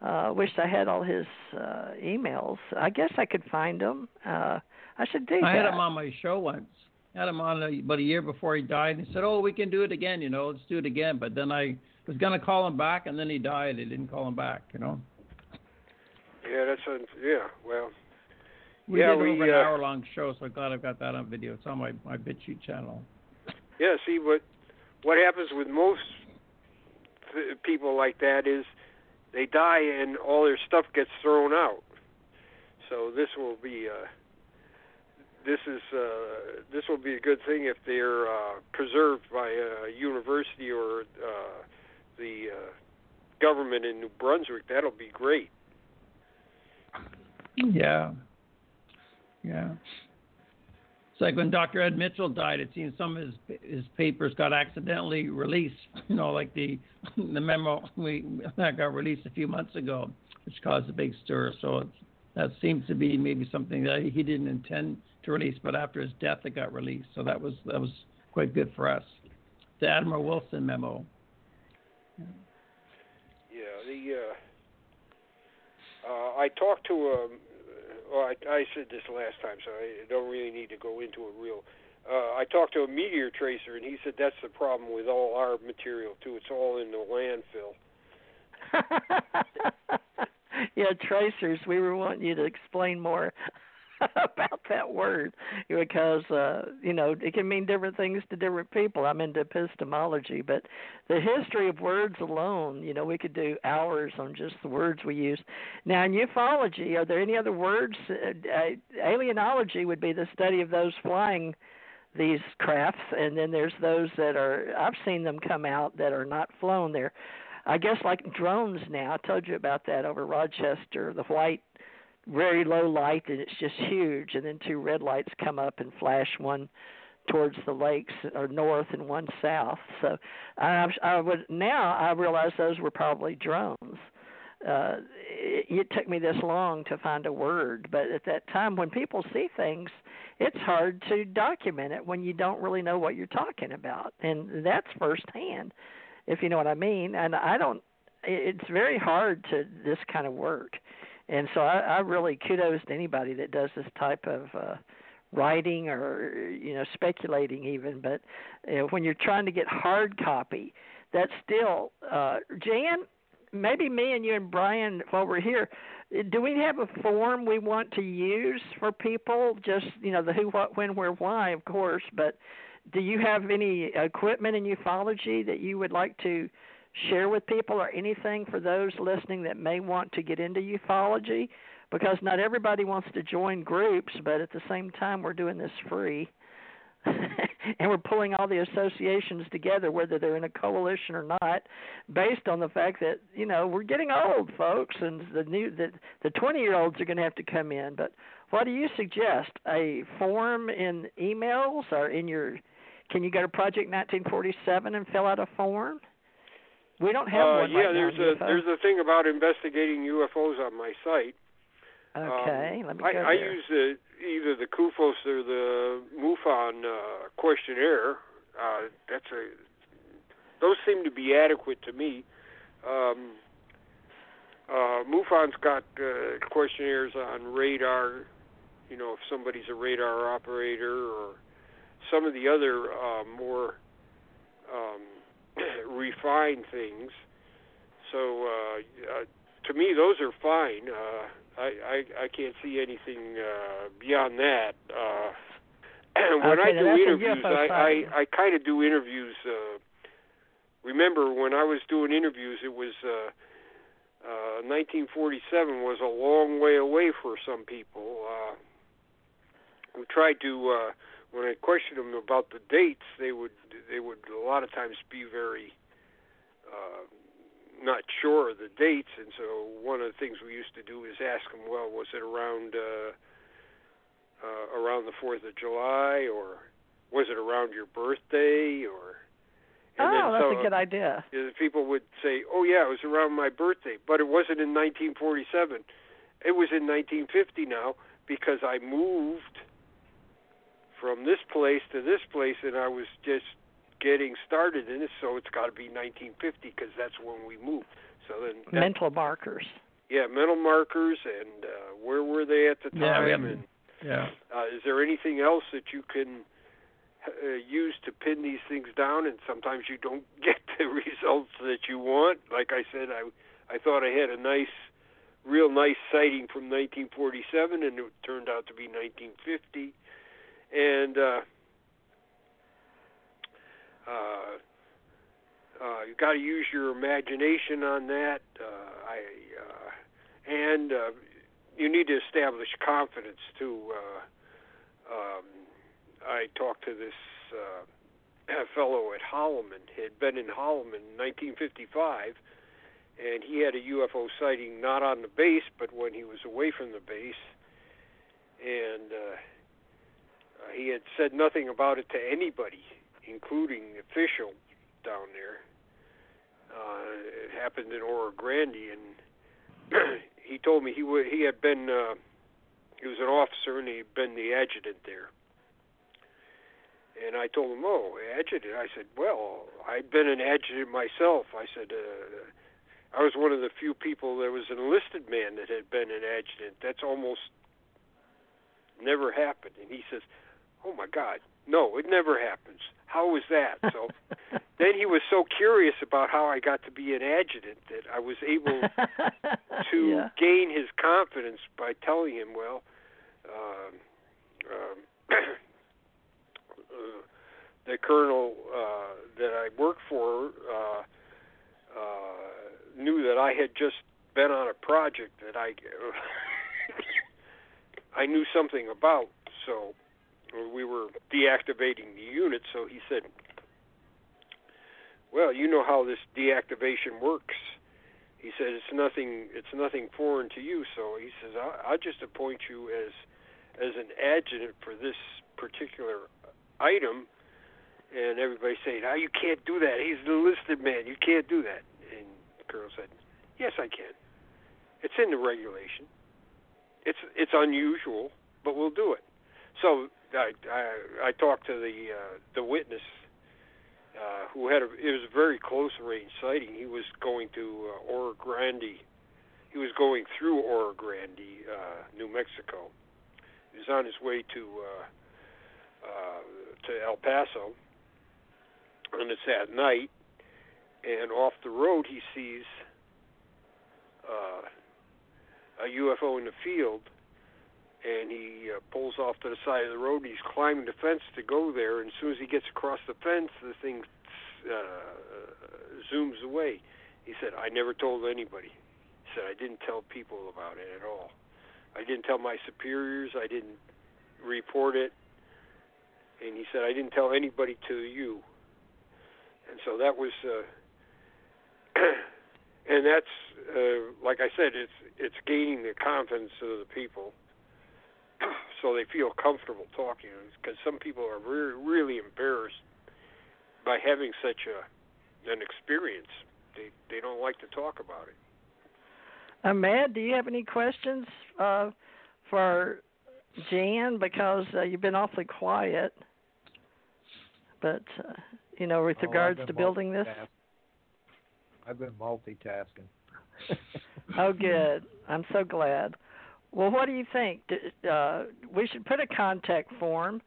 I uh, wished I had all his uh, emails. I guess I could find them. Uh, I should do I that. I had him on my show once. I had him on about a year before he died, and he said, oh, we can do it again, you know, let's do it again. But then I was going to call him back, and then he died. I didn't call him back, you know. Yeah, that's a, yeah. Well, we yeah, did we, over an uh, hour-long show, so I'm glad I've got that on video. It's on my my BitChute channel. Yeah. See, what what happens with most th- people like that is they die and all their stuff gets thrown out. So this will be uh, this is uh, this will be a good thing if they're uh, preserved by a university or uh, the uh, government in New Brunswick. That'll be great. Yeah, yeah. It's like when Doctor Ed Mitchell died. It seems some of his his papers got accidentally released. You know, like the the memo we that got released a few months ago, which caused a big stir. So it's, that seems to be maybe something that he didn't intend to release, but after his death, it got released. So that was that was quite good for us. The Admiral Wilson memo. Yeah. yeah the. Uh... Uh, I talked to a, well, I, I said this last time, so I don't really need to go into it real. Uh, I talked to a meteor tracer, and he said that's the problem with all our material, too. It's all in the landfill. Yeah, tracers. We were wanting you to explain more about that word because, uh, you know, it can mean different things to different people. I'm into epistemology, but the history of words alone, you know, we could do hours on just the words we use. Now, in ufology, are there any other words? Uh, alienology would be the study of those flying these crafts, and then there's those that are, I've seen them come out that are not flown there. I guess like drones now, I told you about that over Rochester, the white, very low light, and it's just huge, and then two red lights come up and flash, one towards the lakes or north and one south. So I, I would, now I realize those were probably drones. Uh, it, it took me this long to find a word, but at that time when people see things, it's hard to document it when you don't really know what you're talking about, and that's firsthand, if you know what I mean. And I don't, it's very hard to this kind of work. And so I, I really kudos to anybody that does this type of uh, writing or, you know, speculating even. But you know, when you're trying to get hard copy, that's still, uh, Jan, maybe me and you and Brian, while we're here, do we have a form we want to use for people? Just, you know, the who, what, when, where, why, of course. But do you have any equipment in ufology that you would like to share with people or anything for those listening that may want to get into ufology? Because not everybody wants to join groups, but at the same time we're doing this free. And we're pulling all the associations together, whether they're in a coalition or not, based on the fact that, you know, we're getting old, folks, and the new the, the twenty-year-olds are going to have to come in. But what do you suggest? A form in emails or in your – can you go to Project nineteen forty-seven and fill out a form? We don't have uh, one. Yeah, right there's now, a U F O. There's a thing about investigating U F Os on my site. Okay, um, let me go I, there. I use the, either the CUFOS or the MUFON uh, questionnaire. Uh, that's a those seem to be adequate to me. Um, uh, MUFON's got uh, questionnaires on radar. You know, if somebody's a radar operator, or some of the other uh, more um, refined things. So uh, uh, to me, those are fine. Uh, I, I I can't see anything uh, beyond that. Uh, when okay, I do interviews, I, I, I kind of do interviews. Uh, remember, when I was doing interviews, it was uh, uh, nineteen forty-seven was a long way away for some people. Uh, we tried to, uh, when I questioned them about the dates, they would they would a lot of times be very Uh, not sure of the dates, and so one of the things we used to do is ask them, well, was it around uh, uh, around the fourth of July, or was it around your birthday? Or and oh, then that's some, a good idea. You know, people would say, oh, yeah, it was around my birthday, but it wasn't in nineteen forty-seven. It was in nineteen fifty now, because I moved from this place to this place, and I was just getting started in it, so it's got to be nineteen fifty because that's when we moved. So then that, mental markers. Yeah, mental markers, and uh, where were they at the time? Yeah. And, yeah. Uh, is there anything else that you can uh, use to pin these things down? And sometimes you don't get the results that you want. Like I said, I I thought I had a nice, real nice sighting from nineteen forty-seven, and it turned out to be nineteen fifty, and. Uh, Uh, uh, you got to use your imagination on that. Uh, I uh, and uh, you need to establish confidence too. Uh, um, I talked to this uh, fellow at Holloman. He had been in Holloman in nineteen fifty-five, and he had a U F O sighting not on the base, but when he was away from the base, and uh, uh, he had said nothing about it to anybody, including officials down there. Uh, it happened in Oro Grande, and he told me he w- he had been, uh, he was an officer, and he had been the adjutant there. And I told him, oh, adjutant? I said, well, I'd been an adjutant myself. I said, uh, I was one of the few people that was an enlisted man that had been an adjutant. That's almost never happened. And he says, oh, my God, No, it never happens. How was that? So then he was so curious about how I got to be an adjutant that I was able to yeah. gain his confidence by telling him, well, um, um, uh, the colonel uh, that I worked for uh, uh, knew that I had just been on a project that I I knew something about, so we were deactivating the unit, so he said, well, you know how this deactivation works. He said, it's nothing it's nothing foreign to you, so he says, I'll, I'll just appoint you as as an adjutant for this particular item. And everybody said, oh, you can't do that. He's an enlisted man. You can't do that. And the colonel said, yes, I can. It's in the regulation. It's it's unusual, but we'll do it. So I, I, I talked to the uh, the witness uh, who had a, it was a very close range sighting. He was going to uh, Oro Grande. He was going through Oro Grande, uh, New Mexico. He was on his way to uh, uh, to El Paso, and it's at night. And off the road, he sees uh, a U F O in the field. And he uh, pulls off to the side of the road. He's climbing the fence to go there. And as soon as he gets across the fence, the thing uh, zooms away. He said, I never told anybody. He said, I didn't tell people about it at all. I didn't tell my superiors. I didn't report it. And he said, I didn't tell anybody to you. And so that was... Uh, and that's, uh, like I said, it's it's gaining the confidence of the people, so they feel comfortable talking, because some people are re- really embarrassed by having such a an experience. They they don't like to talk about it. Ahmed, do you have any questions uh, for Jan? Because uh, you've been awfully quiet. But, uh, you know, with oh, regards to building this? I've been multitasking. Oh, good. I'm so glad. Well, what do you think? Uh, we should put a contact form,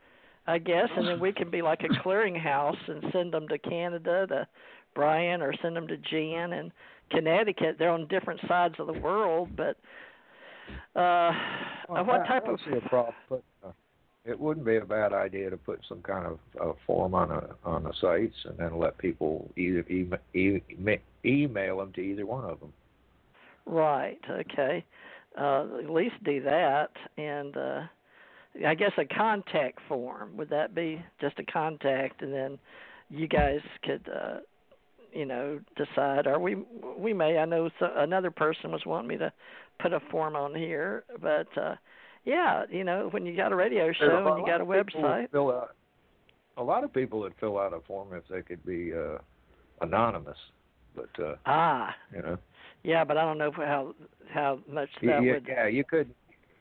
I guess, and then we can be like a clearinghouse and send them to Canada, to Brian, or send them to Jan and Connecticut. They're on different sides of the world, but uh, well, what I, type I don't of see a problem, but, uh, it wouldn't be a bad idea to put some kind of uh, form on a on the sites and then let people either email, email, email them to either one of them. Right. Okay. Uh, at least do that, and uh, I guess a contact form. Would that be just a contact, and then you guys could, uh, you know, decide? Or we we may. I know so, another person was wanting me to put a form on here, but uh, yeah, you know, when you got a radio show and you got a website, fill out, a lot of people would fill out a form if they could be uh, anonymous. But uh, ah, you know. Yeah, but I don't know how how much that yeah, would... Yeah, you could...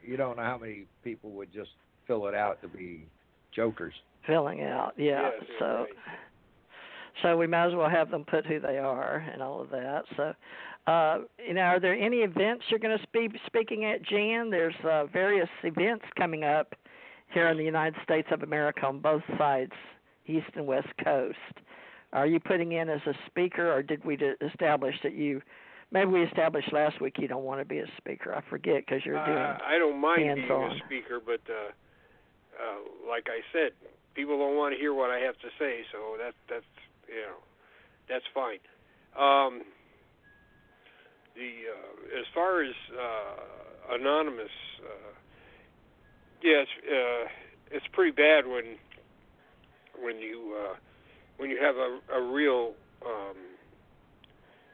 You don't know how many people would just fill it out to be jokers. Filling out, yeah. yeah so right. so we might as well have them put who they are and all of that. So, uh, you know, are there any events you're going to be speaking at, Jan? There's uh, various events coming up here in the United States of America on both sides, East and West Coast. Are you putting in as a speaker, or did we establish that you... Maybe we established last week you don't want to be a speaker. I forget because you're doing hands-on. Uh, I don't mind being a speaker, but uh, uh, like I said, people don't want to hear what I have to say, so that, that's, you know, that's fine. Um, the uh, as far as uh, anonymous, uh, yeah, it's, uh, it's pretty bad when when you uh, when you have a, a real um,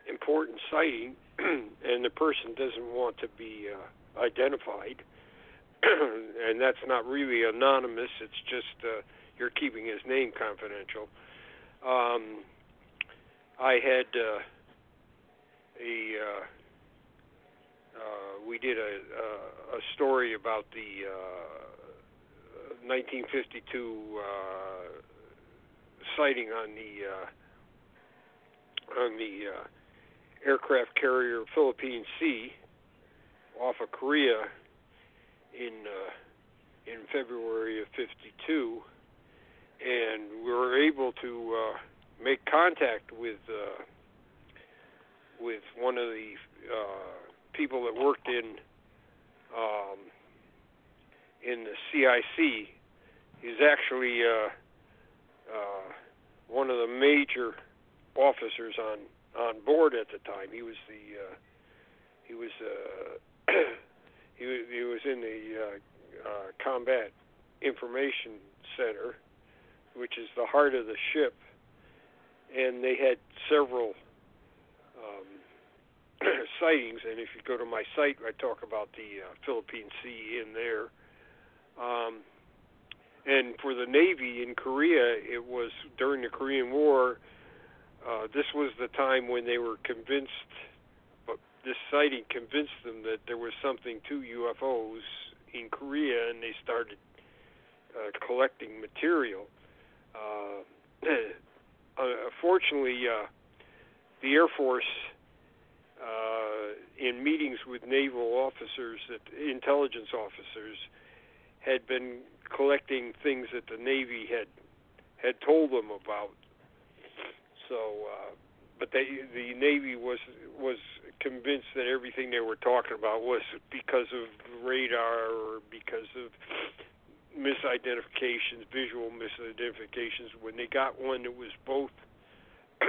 important sighting and the person doesn't want to be uh, identified and that's not really anonymous, it's just uh, you're keeping his name confidential. um, I had uh, a uh, uh, we did a, a, a story about the uh, nineteen fifty-two uh, sighting on the uh, on the uh, aircraft carrier Philippine Sea off of Korea in uh, in February of fifty-two, and we were able to uh, make contact with uh, with one of the uh, people that worked in um, in the C I C. He's actually uh, uh, one of the major officers on, on board at the time. He was the uh, he was uh, he, he was in the uh, uh, Combat Information Center, which is the heart of the ship, and they had several um, sightings. And if you go to my site, I talk about the uh, Philippine Sea in there. Um, and for the Navy in Korea, it was during the Korean War. Uh, this was the time when they were convinced, but this sighting convinced them that there was something to U F Os in Korea, and they started uh, collecting material. Uh, unfortunately, uh, the Air Force, uh, in meetings with naval officers, that, intelligence officers, had been collecting things that the Navy had had told them about. So, uh, but they, the Navy was was convinced that everything they were talking about was because of radar or because of misidentifications, visual misidentifications, when they got one that was both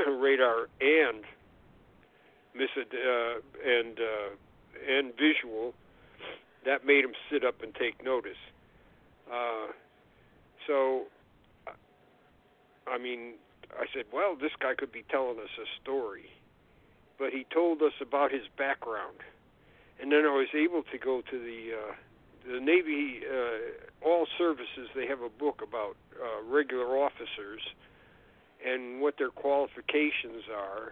radar and misid- uh, and uh, and visual. That made them sit up and take notice. Uh, so, I mean, I said, well, this guy could be telling us a story. But he told us about his background. And then I was able to go to the uh, the Navy, uh, all services, they have a book about uh, regular officers and what their qualifications are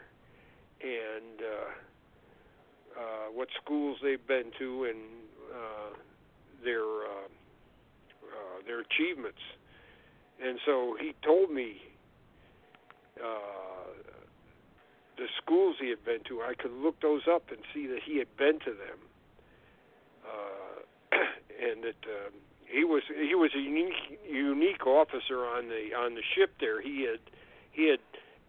and uh, uh, what schools they've been to and uh, their uh, uh, their achievements. And so he told me Uh, the schools he had been to. I could look those up and see that he had been to them, uh, and that um, he was he was a unique unique officer on the on the ship there. He had he had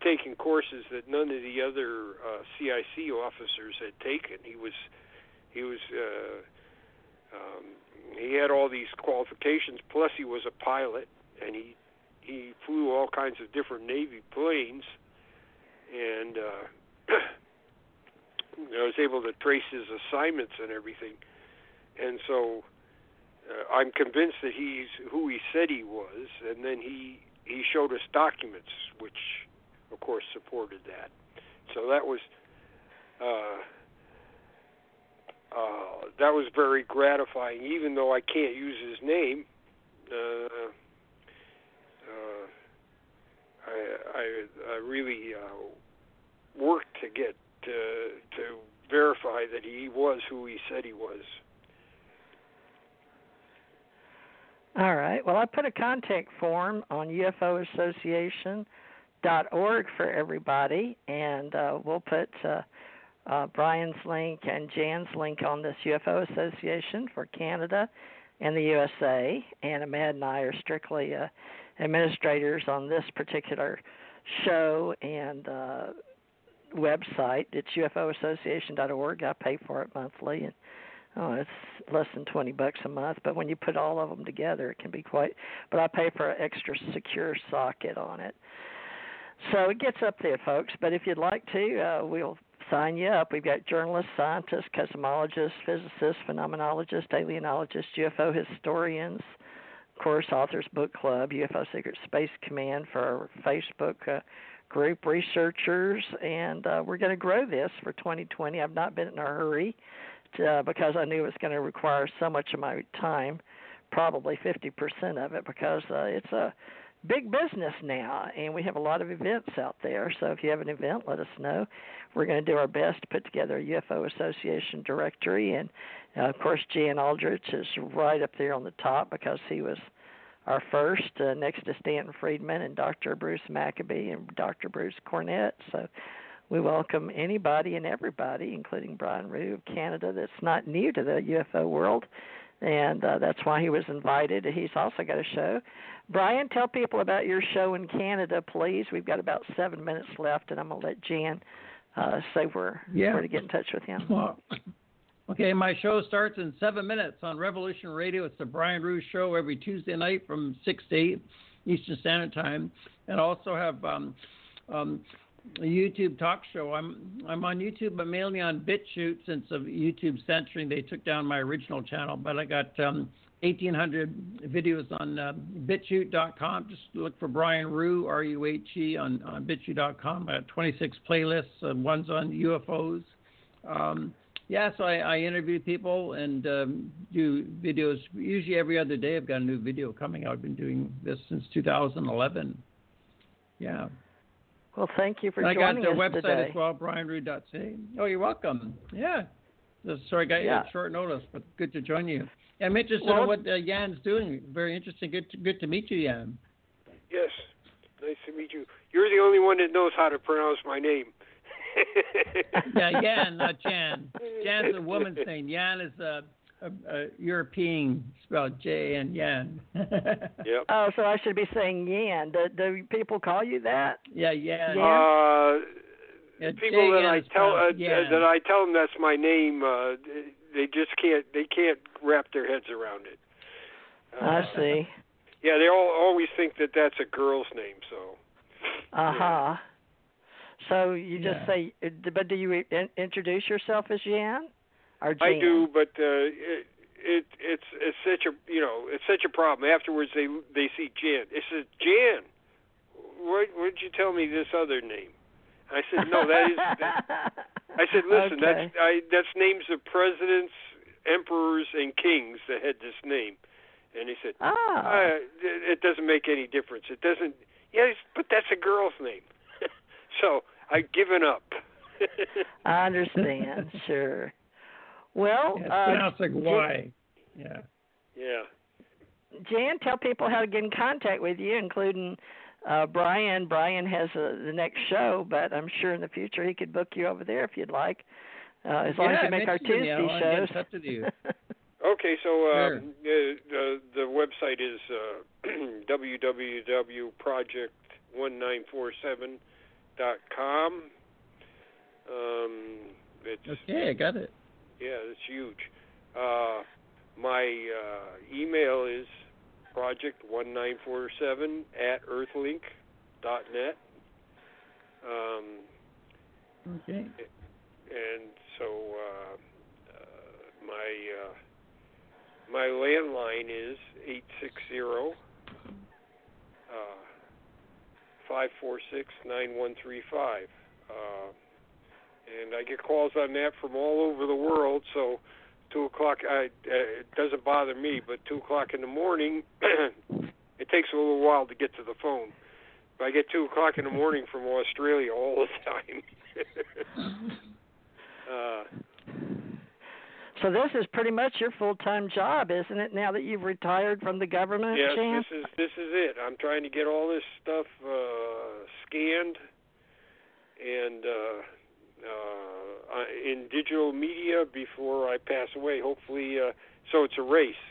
taken courses that none of the other uh, C I C officers had taken. He was he was uh, um, he had all these qualifications. Plus, he was a pilot, and he. He flew all kinds of different Navy planes, and uh, I was able to trace his assignments and everything. And so uh, I'm convinced that he's who he said he was, and then he, he showed us documents, which, of course, supported that. So that was uh, uh, that was very gratifying, even though I can't use his name. Uh, Uh, I, I, I really uh, worked to get uh, to verify that he was who he said he was. All right. Well, I put a contact form on U F O Association dot org for everybody, and uh, we'll put uh, uh, Brian's link and Jan's link on this U F O Association for Canada and the U S A, and Ahmed and I are strictly uh, administrators on this particular show and uh, website. It's U F O Association dot org. I pay for it monthly, and oh, it's less than twenty bucks a month. But when you put all of them together, it can be quite. But I pay for an extra secure socket on it, so it gets up there, folks. But if you'd like to, uh, we'll sign you up. We've got journalists, scientists, cosmologists, physicists, phenomenologists, alienologists, U F O historians. Of course, Authors Book Club, U F O Secret Space Command for our Facebook uh, group, researchers, and uh, we're going to grow this for twenty twenty. I've not been in a hurry to, uh, because I knew it was going to require so much of my time, probably fifty percent of it, because uh, it's a big business now, and we have a lot of events out there. So if you have an event, let us know. We're going to do our best to put together a U F O Association directory. And, uh, of course, Jan Aldrich is right up there on the top because he was our first, uh, next to Stan Friedman and Doctor Bruce Maccabee and Doctor Bruce Cornett. So we welcome anybody and everybody, including Brian Ruhe of Canada, that's not new to the U F O world, and uh, that's why he was invited. He's also got a show. Brian, tell people about your show in Canada, please. We've got about seven minutes left, and I'm going to let Jan uh, say where, yeah. where to get in touch with him. Well, okay, my show starts in seven minutes on Revolution Radio. It's the Brian Ruhe Show every Tuesday night from six to eight Eastern Standard Time. And I also have um, um, a YouTube talk show. I'm I'm on YouTube, but mainly on BitChute since of YouTube censoring. They took down my original channel, but I got um, eighteen hundred videos on uh, BitChute dot com. Just look for Brian Ruhe, R U H E, on, on BitChute dot com. I got twenty-six playlists, uh, one's on U F Os. Um, yeah, so I, I interview people and um, do videos usually every other day. I've got a new video coming out. I've been doing this since two thousand eleven. Yeah. Well, thank you for I joining us today. I got their website today as well, brian ruhe dot c a. Oh, you're welcome. Yeah. Sorry, I got you yeah. at short notice, but good to join you. I'm interested well, in what uh, Jan's doing. Very interesting. Good to, good to meet you, Jan. Yes. Nice to meet you. You're the only one that knows how to pronounce my name. Yeah, Jan, not Jan. Jan's a woman's name. Jan is a... A, a European spelled J and Yan. Yep. Oh, so I should be saying Yan. Do, do people call you that? Yeah, Yan. Uh, yeah, people J-Yan that I tell uh, that I tell them that's my name, uh, they just can't they can't wrap their heads around it. Uh, I see. Yeah, they all always think that that's a girl's name. So. Uh huh. Yeah. So you just yeah. say, but do you in- introduce yourself as Yan? I do, but uh, it, it, it's it's such a you know it's such a problem. Afterwards, they they see Jan. It says Jan. Why, why did you tell me this other name? I said no. That is. That, I said listen. Okay. That's I, that's names of presidents, emperors, and kings that had this name. And he said, ah, oh. It doesn't make any difference. It doesn't. Yes, but that's a girl's name. So I've given up. I understand. Sure. Well, yeah, uh, sounds like why? Yeah, yeah. Jan, tell people how to get in contact with you, including uh, Brian. Brian has a, the next show, but I'm sure in the future he could book you over there if you'd like, uh, as long yeah, as you make our Tuesday you, yeah, shows. Get in touch with you. Okay, so uh, sure. the, the website is uh, w w w dot project one nine four seven dot com. Um, it's, okay, I got it. Yeah, that's huge. Uh, my uh, email is project one nine four seven at earthlink dot net. Um, okay. And so uh, uh, my uh, my landline is eight six zero five four six nine one three five. And I get calls on that from all over the world, so two o'clock, I, uh, it doesn't bother me, but two o'clock in the morning, it takes a little while to get to the phone. But I get two o'clock in the morning from Australia all the time. uh, so this is pretty much your full-time job, isn't it, now that you've retired from the government? Yes, Jan? this is this is it. I'm trying to get all this stuff uh, scanned and... Uh, Uh, in digital media before I pass away, hopefully, uh, so it's a race.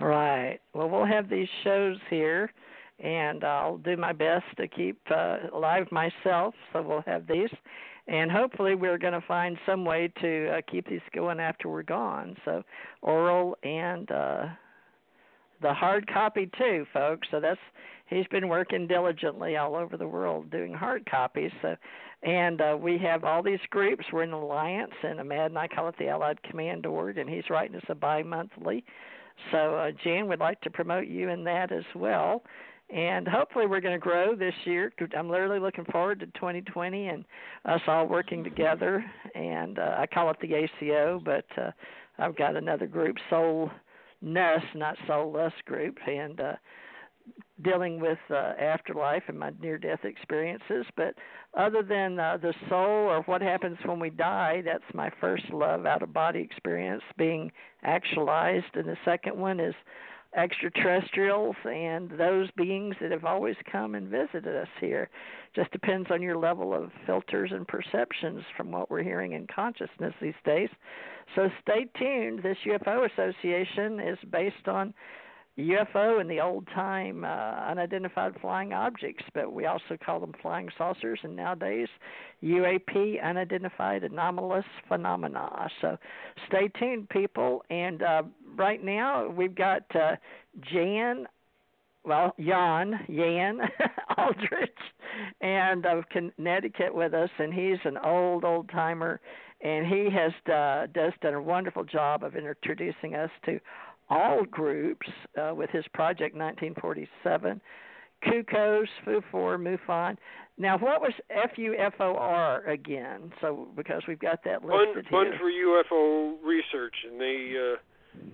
All right. Well, we'll have these shows here, and I'll do my best to keep uh, alive myself, so we'll have these. And hopefully we're going to find some way to uh, keep these going after we're gone. So oral and uh, the hard copy, too, folks. So that's he's been working diligently all over the world doing hard copies, so... And uh, we have all these groups. We're in an alliance, and Ahmed and I call it the Allied Command Org, and he's writing us a bi-monthly. So uh, Jan would like to promote you in that as well. And hopefully we're going to grow this year. I'm literally looking forward to twenty twenty and us all working together. And uh, I call it the A C O, but uh, I've got another group, Soul-Nuss, not Soul-Less group, and uh, dealing with uh, afterlife and my near-death experiences. But other than uh, the soul or what happens when we die, that's my first love, out-of-body experience being actualized. And the second one is extraterrestrials and those beings that have always come and visited us here. Just depends on your level of filters and perceptions from what we're hearing in consciousness these days. So stay tuned. This U F O Association is based on U F O and the old-time uh, unidentified flying objects, but we also call them flying saucers, and nowadays U A P, unidentified anomalous phenomena. So stay tuned, people. And uh, right now we've got uh, Jan, well, Jan, Jan Aldrich, and of Connecticut with us, and he's an old, old-timer, and he has uh, does done a wonderful job of introducing us to all groups uh, with his Project nineteen forty-seven, C U F O S, FUFOR, MUFON. Now, what was F U F O R again? So, because we've got that listed here. Fund for U F O Research, and they uh,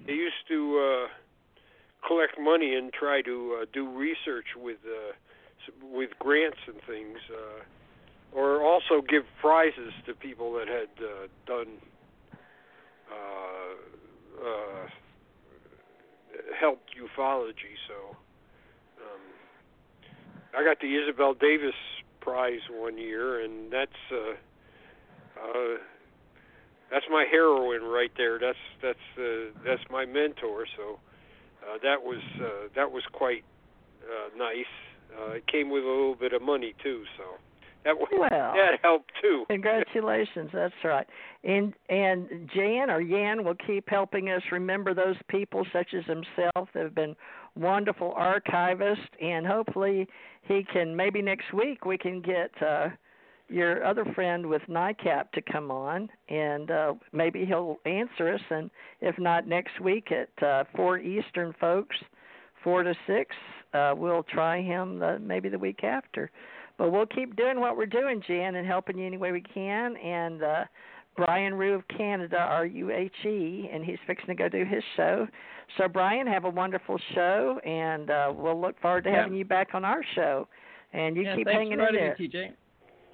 they used to uh, collect money and try to uh, do research with uh, with grants and things, uh, or also give prizes to people that had uh, done. Uh, uh, helped ufology, so um, I got the Isabel Davis prize one year, and that's uh, uh, that's my heroine right there. That's that's uh, that's my mentor. So uh, that was uh, that was quite uh, nice. Uh, it came with a little bit of money too, so that was, well, that helped too. Congratulations, that's right. And and Jan or Yan will keep helping us remember those people such as himself that have been wonderful archivists, and hopefully he can, maybe next week we can get uh, your other friend with NICAP to come on, and uh, maybe he'll answer us, and if not next week at uh, four Eastern, folks, four to six, uh, we'll try him the, maybe the week after. But we'll keep doing what we're doing, Jan, and helping you any way we can. And uh, Brian Ruhe of Canada, R U H E, and he's fixing to go do his show. So, Brian, have a wonderful show, and uh, we'll look forward to yeah. having you back on our show. And you yeah, keep hanging in there. You, T J.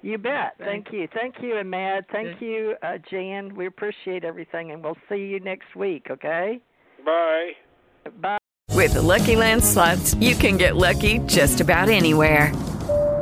You bet. Yeah, thank you. Thank you, Ahmad. Thank yeah. you, uh, Jan. We appreciate everything, and we'll see you next week, okay? Bye. Bye. With the Lucky Land Slots, you can get lucky just about anywhere.